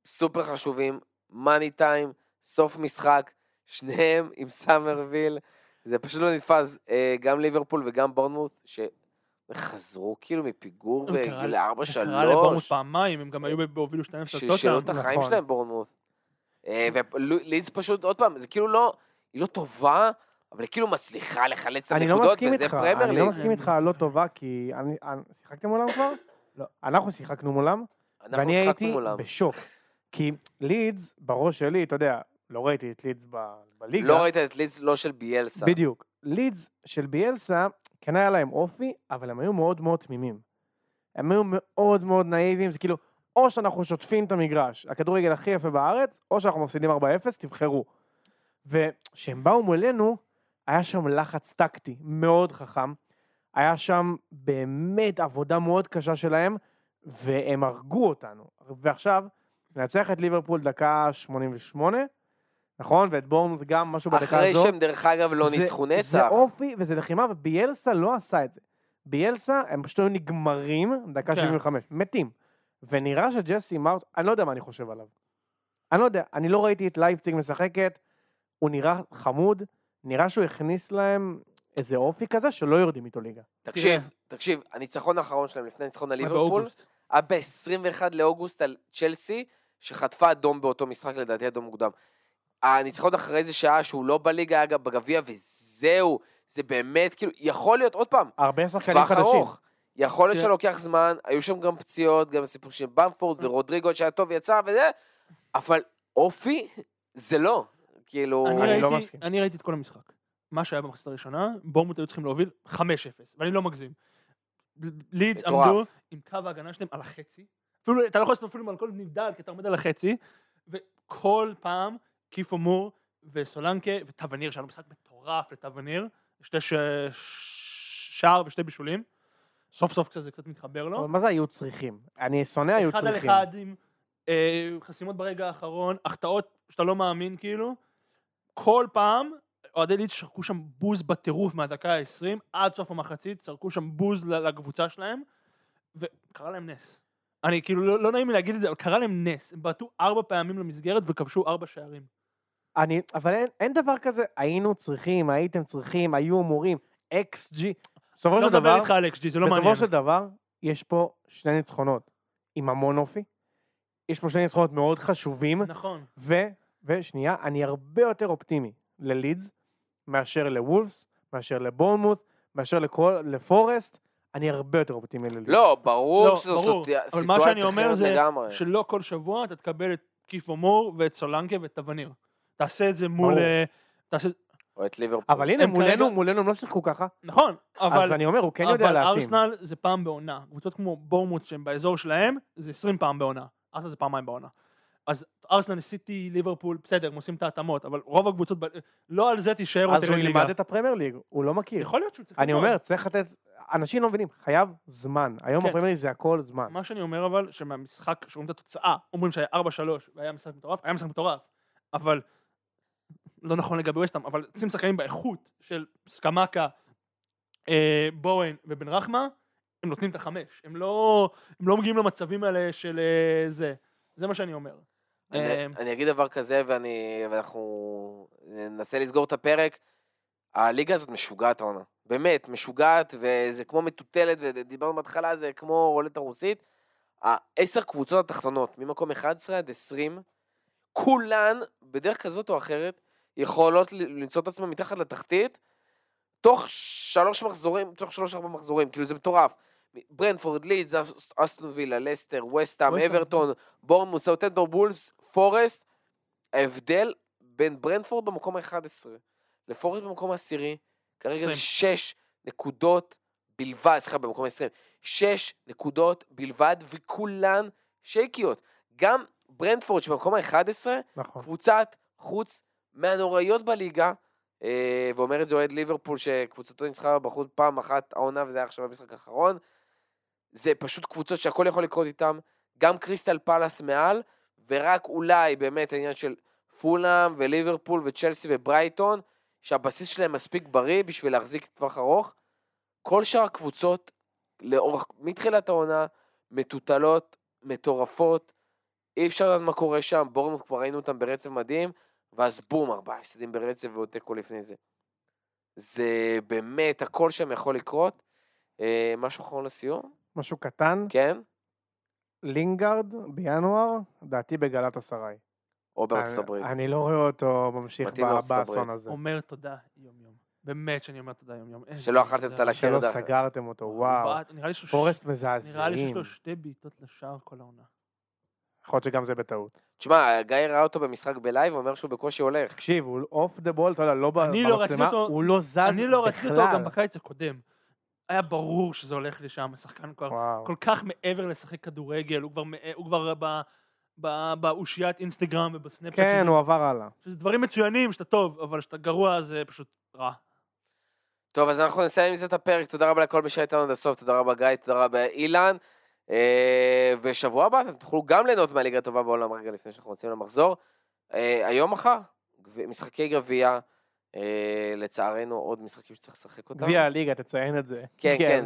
סופר חשובים, מאני טיים, סוף משחק, שניהם עם סאמרוויל, זה פשוט לא נתפס, גם ליברפול וגם בורנמות' שחזרו כאילו מפיגור וגיל ארבע שלוש. הם קרא לבורנמות' פעמיים, הם גם היו בהובילו שתיים של טוטנהאם. ששאלו את החיים שלהם בורנמות'. ולידס פשוט, עוד פעם, זה כאילו לא, היא לא טובה, אבל היא כאילו מצליחה לחלץ את הנקודות, וזה פרמייר ליג. אני לא מסכים איתך, לא טובה, כי שיחקתם מולם כבר? לא. אנחנו שיחקנו מולם, ואני הייתי בשוק. כי לידס, בראש שלי, אתה יודע, לא ראיתי את לידס בליגה. לא ראיתי את לידס, לא של ביאלסה. בדיוק. לידס של ביאלסה, כן היה להם אופי, אבל הם היו מאוד מאוד תמימים. הם היו מאוד מאוד נאיבים, זה כאילו, או שאנחנו שוטפים את המגרש, הכדורגל הכי יפה בארץ, או שאנחנו מפסידים ארבע אפס, תבחרו. וכשהם באו מולנו, היה שם לחץ טקטי מאוד חכם, היה שם באמת עבודה מאוד קשה שלהם, והם הרגו אותנו. ועכשיו, נצח את ליברפול דקה שמונים ושמונה, נכון? ואת בורנמות' גם משהו בדקה הזו. אחרי שהם דרך אגב לא ניצחו נצח. זה אופי וזה לחימה, וביאלסה לא עשה את זה. ביאלסה הם פשוט היו נגמרים דקה שבעים וחמש, מתים. ונראה שג'סי מארט, אני לא יודע מה אני חושב עליו. אני לא יודע, אני לא ראיתי את לייפציג משחקת, הוא נראה חמוד, נראה שהוא הכניס להם איזה אופי כזה שלא יורדים איתו ליגה. תקשיב, תקשיב, הניצחון האחרון שלהם לפני הניצחון על ליברפול, היה ב-עשרים ואחד לאוגוסט על צ'לסי, שחטפה אדום באותו משחק, לדעתי אדום מוקדם. הניצחון אחרי איזה שעה שהוא לא בליגה, אגב, בגביע, וזהו, זה באמת, כאילו, יכול להיות עוד פעם. הרבה שחקנים חדשים. יכול להיות שלוקח זמן, היו שם גם פציעות, גם סיפור של במפורד ורודריגו, שהיה טוב יצא וזה, אבל אופי, זה לא. כאילו, אני לא מסכים. אני ראיתי את כל המשחק. מה שהיה במחצית הראשונה, בורנמות' היו צריכים להוביל חמש אפס, ואני לא מגזים. לידס עמדו עם קו ההגנה שלהם על החצי, אפילו, אתה לא יכול לעשות אפילו על כל נבדל, כי אתה עומד על החצי, וכל פעם, קיפו מור וסולנקה וטווניר, שהיה לו משחק מטורף לטווניר, שתי ש... שער ושתי בישולים, סוף סוף זה קצת מתחבר לו. אבל מה זה היו צריכים? אני שונא היו צריכים. אחד על אחד עם אה, חסימות ברגע האחרון, החטאות שאתה לא מאמין כאילו, כל פעם, אוהדי לידס שרקו שם בוז בטירוף מהדקה ה-עשרים, עד סוף המחצית, שרקו שם בוז לקבוצה שלהם, וקרא להם נס. אני כאילו, לא, לא נעים לי להגיד את זה, אבל קרא להם נס. הם באתו ארבע פעמים למסגרת וכבשו ארבע שערים. אני, אבל אין, אין דבר כזה, היינו צריכים, הייתם צריכים, היו מורים, אקס ג'י. בסופו של דבר, בסופו של דבר, יש פה שני ניצחונות עם המון אופי, יש פה שני ניצחונות מאוד חשובים, נכון. ו, ושנייה, אני הרבה יותר אופטימי ללידס, מאשר לוולפס, מאשר לבורנמות', מאשר לכל, לפורסט, אני הרבה יותר אופטימי ללידס. לא, ברור שזו סיטואציה אחרת לגמרי. אבל מה שאני אומר זה שלא כל שבוע אתה תקבל את קיפו מור ואת סולנקה ואת טווניר. תעשה את זה מול... או את ליברפול. אבל הנה, מולנו, מולנו הם לא שיחקו ככה. נכון. אז אני אומר, הוא כן יודע להתאים. אבל ארסנל זה פעם בעונה. קבוצות כמו בורנמות' שהם באזור שלהם, זה עשרים פעם בעונה. ארסנל זה פעמיים בעונה. אז ארסנל, סיטי, ליברפול, בסדר, הם עושים את ההתאמות, אבל רוב הקבוצות, לא על זה תישאר אותי לליגה. אז הוא ילמד את הפרמייר ליג, הוא לא מכיר. יכול להיות שהוא צריך... אני אומר, צריך לתת... אנשים לא מבינים, חייב זמן. היום הפרמייר ליג זה הכל זמן. מה שאני אומר אבל, שמהמשחק, שרואים את התוצאה, אומרים שהיה ארבע שלוש, והיה משחק מטורף, היה משחק מטורף, אבל לא נכון לגבי וסטהאם, אבל צים שחקנים באיכות של סקמאקה, בואן ובן רחמה, הם נותנים את החמש. הם לא, הם לא מגיעים למצבים האלה של זה. זה מה שאני אומר. אני אגיד דבר כזה, ואנחנו ננסה לסגור את הפרק. הליגה הזאת משוגעת, עונה. באמת, משוגעת, וזה כמו מטוטלת, ודיברנו בהתחלה, זה כמו רולטה רוסית. עשר קבוצות התחתונות, ממקום אחת עשרה עד עשרים, כולן, בדרך כזאת או אחרת, יכולות למצוא את עצמם מתחת לתחתית, תוך שלוש מחזורים, תוך שלוש ארבע מחזורים, כאילו זה מטורף. ברנפורד, לידס, אסטון וילה, לסטר, וסטהאם, אברטון, בורנמות', סאות'המפטון, וולפס, פורסט. ההבדל בין ברנפורד במקום ה-אחד עשר לפורסט במקום העשירי, כרגע זה שש נקודות בלבד, סליחה, במקום ה-עשרים, שש נקודות בלבד, וכולן שייקיות. גם ברנפורד שבמקום ה-אחד עשר, קבוצת חוץ מהנוראיות בליגה, ואומר את זה אוהד ליברפול, שקבוצתו נצחה בחוץ פעם אחת העונה, וזה היה עכשיו המשחק האחרון, זה פשוט קבוצות שהכל יכול לקרות איתם, גם קריסטל פלאס מעל, ורק אולי באמת העניין של פולאם וליברפול וצ'לסי וברייטון, שהבסיס שלהם מספיק בריא בשביל להחזיק טווח ארוך, כל שאר הקבוצות, לאורך, מתחילת העונה, מטוטלות, מטורפות, אי אפשר לדעת מה קורה שם, בורנות כבר ראינו אותם ברצף מדהים, ואז בום, ארבעה הפסדים ברצף ועוד תיקו לפני זה. זה באמת, הכל שם יכול לקרות. משהו אחרון לסיום? משהו קטן. כן. לינגארד בינואר, דעתי בגלת הסריי. או בארצות הברית. אני לא רואה אותו ממשיך באסון הזה. אומר תודה יום יום. באמת שאני אומר תודה יום יום. שלא אכלתם את הלשן. שלא סגרתם אותו, וואו. פורסט מזעזעים. נראה לי שלו שתי בעיטות לשער כל העונה. יכול להיות שגם זה בטעות. תשמע, גיא ראה אותו במשחק בלייב, הוא אומר שהוא בקושי הולך. תקשיב, הוא אוף דה בול, אתה יודע, לא ברצמה, הוא לא זז בכלל. אני לא רציתי אותו גם בקיץ הקודם. היה ברור שזה הולך לשם, השחקן כל כך מעבר לשחק כדורגל, הוא כבר באושיית אינסטגרם ובסנאפצ'אט. כן, הוא עבר הלאה. שזה דברים מצוינים, שאתה טוב, אבל שאתה גרוע זה פשוט רע. טוב, אז אנחנו נסיים עם זה את הפרק, תודה רבה לכל מי שהייתנו עד הסוף, תודה רבה גיא, תודה רבה אילן. ושבוע הבא אתם תוכלו גם ליהנות מהליגה הטובה בעולם רגע לפני שאנחנו רוצים למחזור היום אחר משחקי גביע לצערנו עוד משחקים שצריך לשחק אותם גביע הליגה תציין את זה כן כן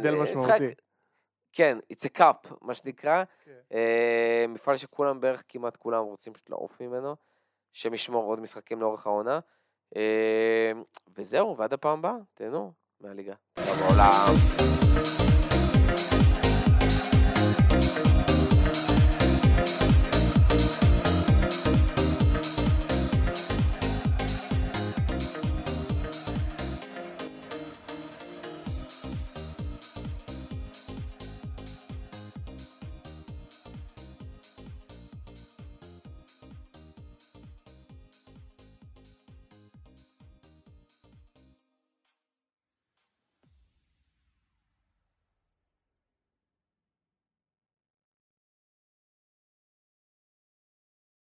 כן it's a cup מה שנקרא מפעל שכולם בערך כמעט כולם רוצים לעוף ממנו שמשמור עוד משחקים לאורך העונה וזהו ועד הפעם הבאה תהנו מהליגה בעולם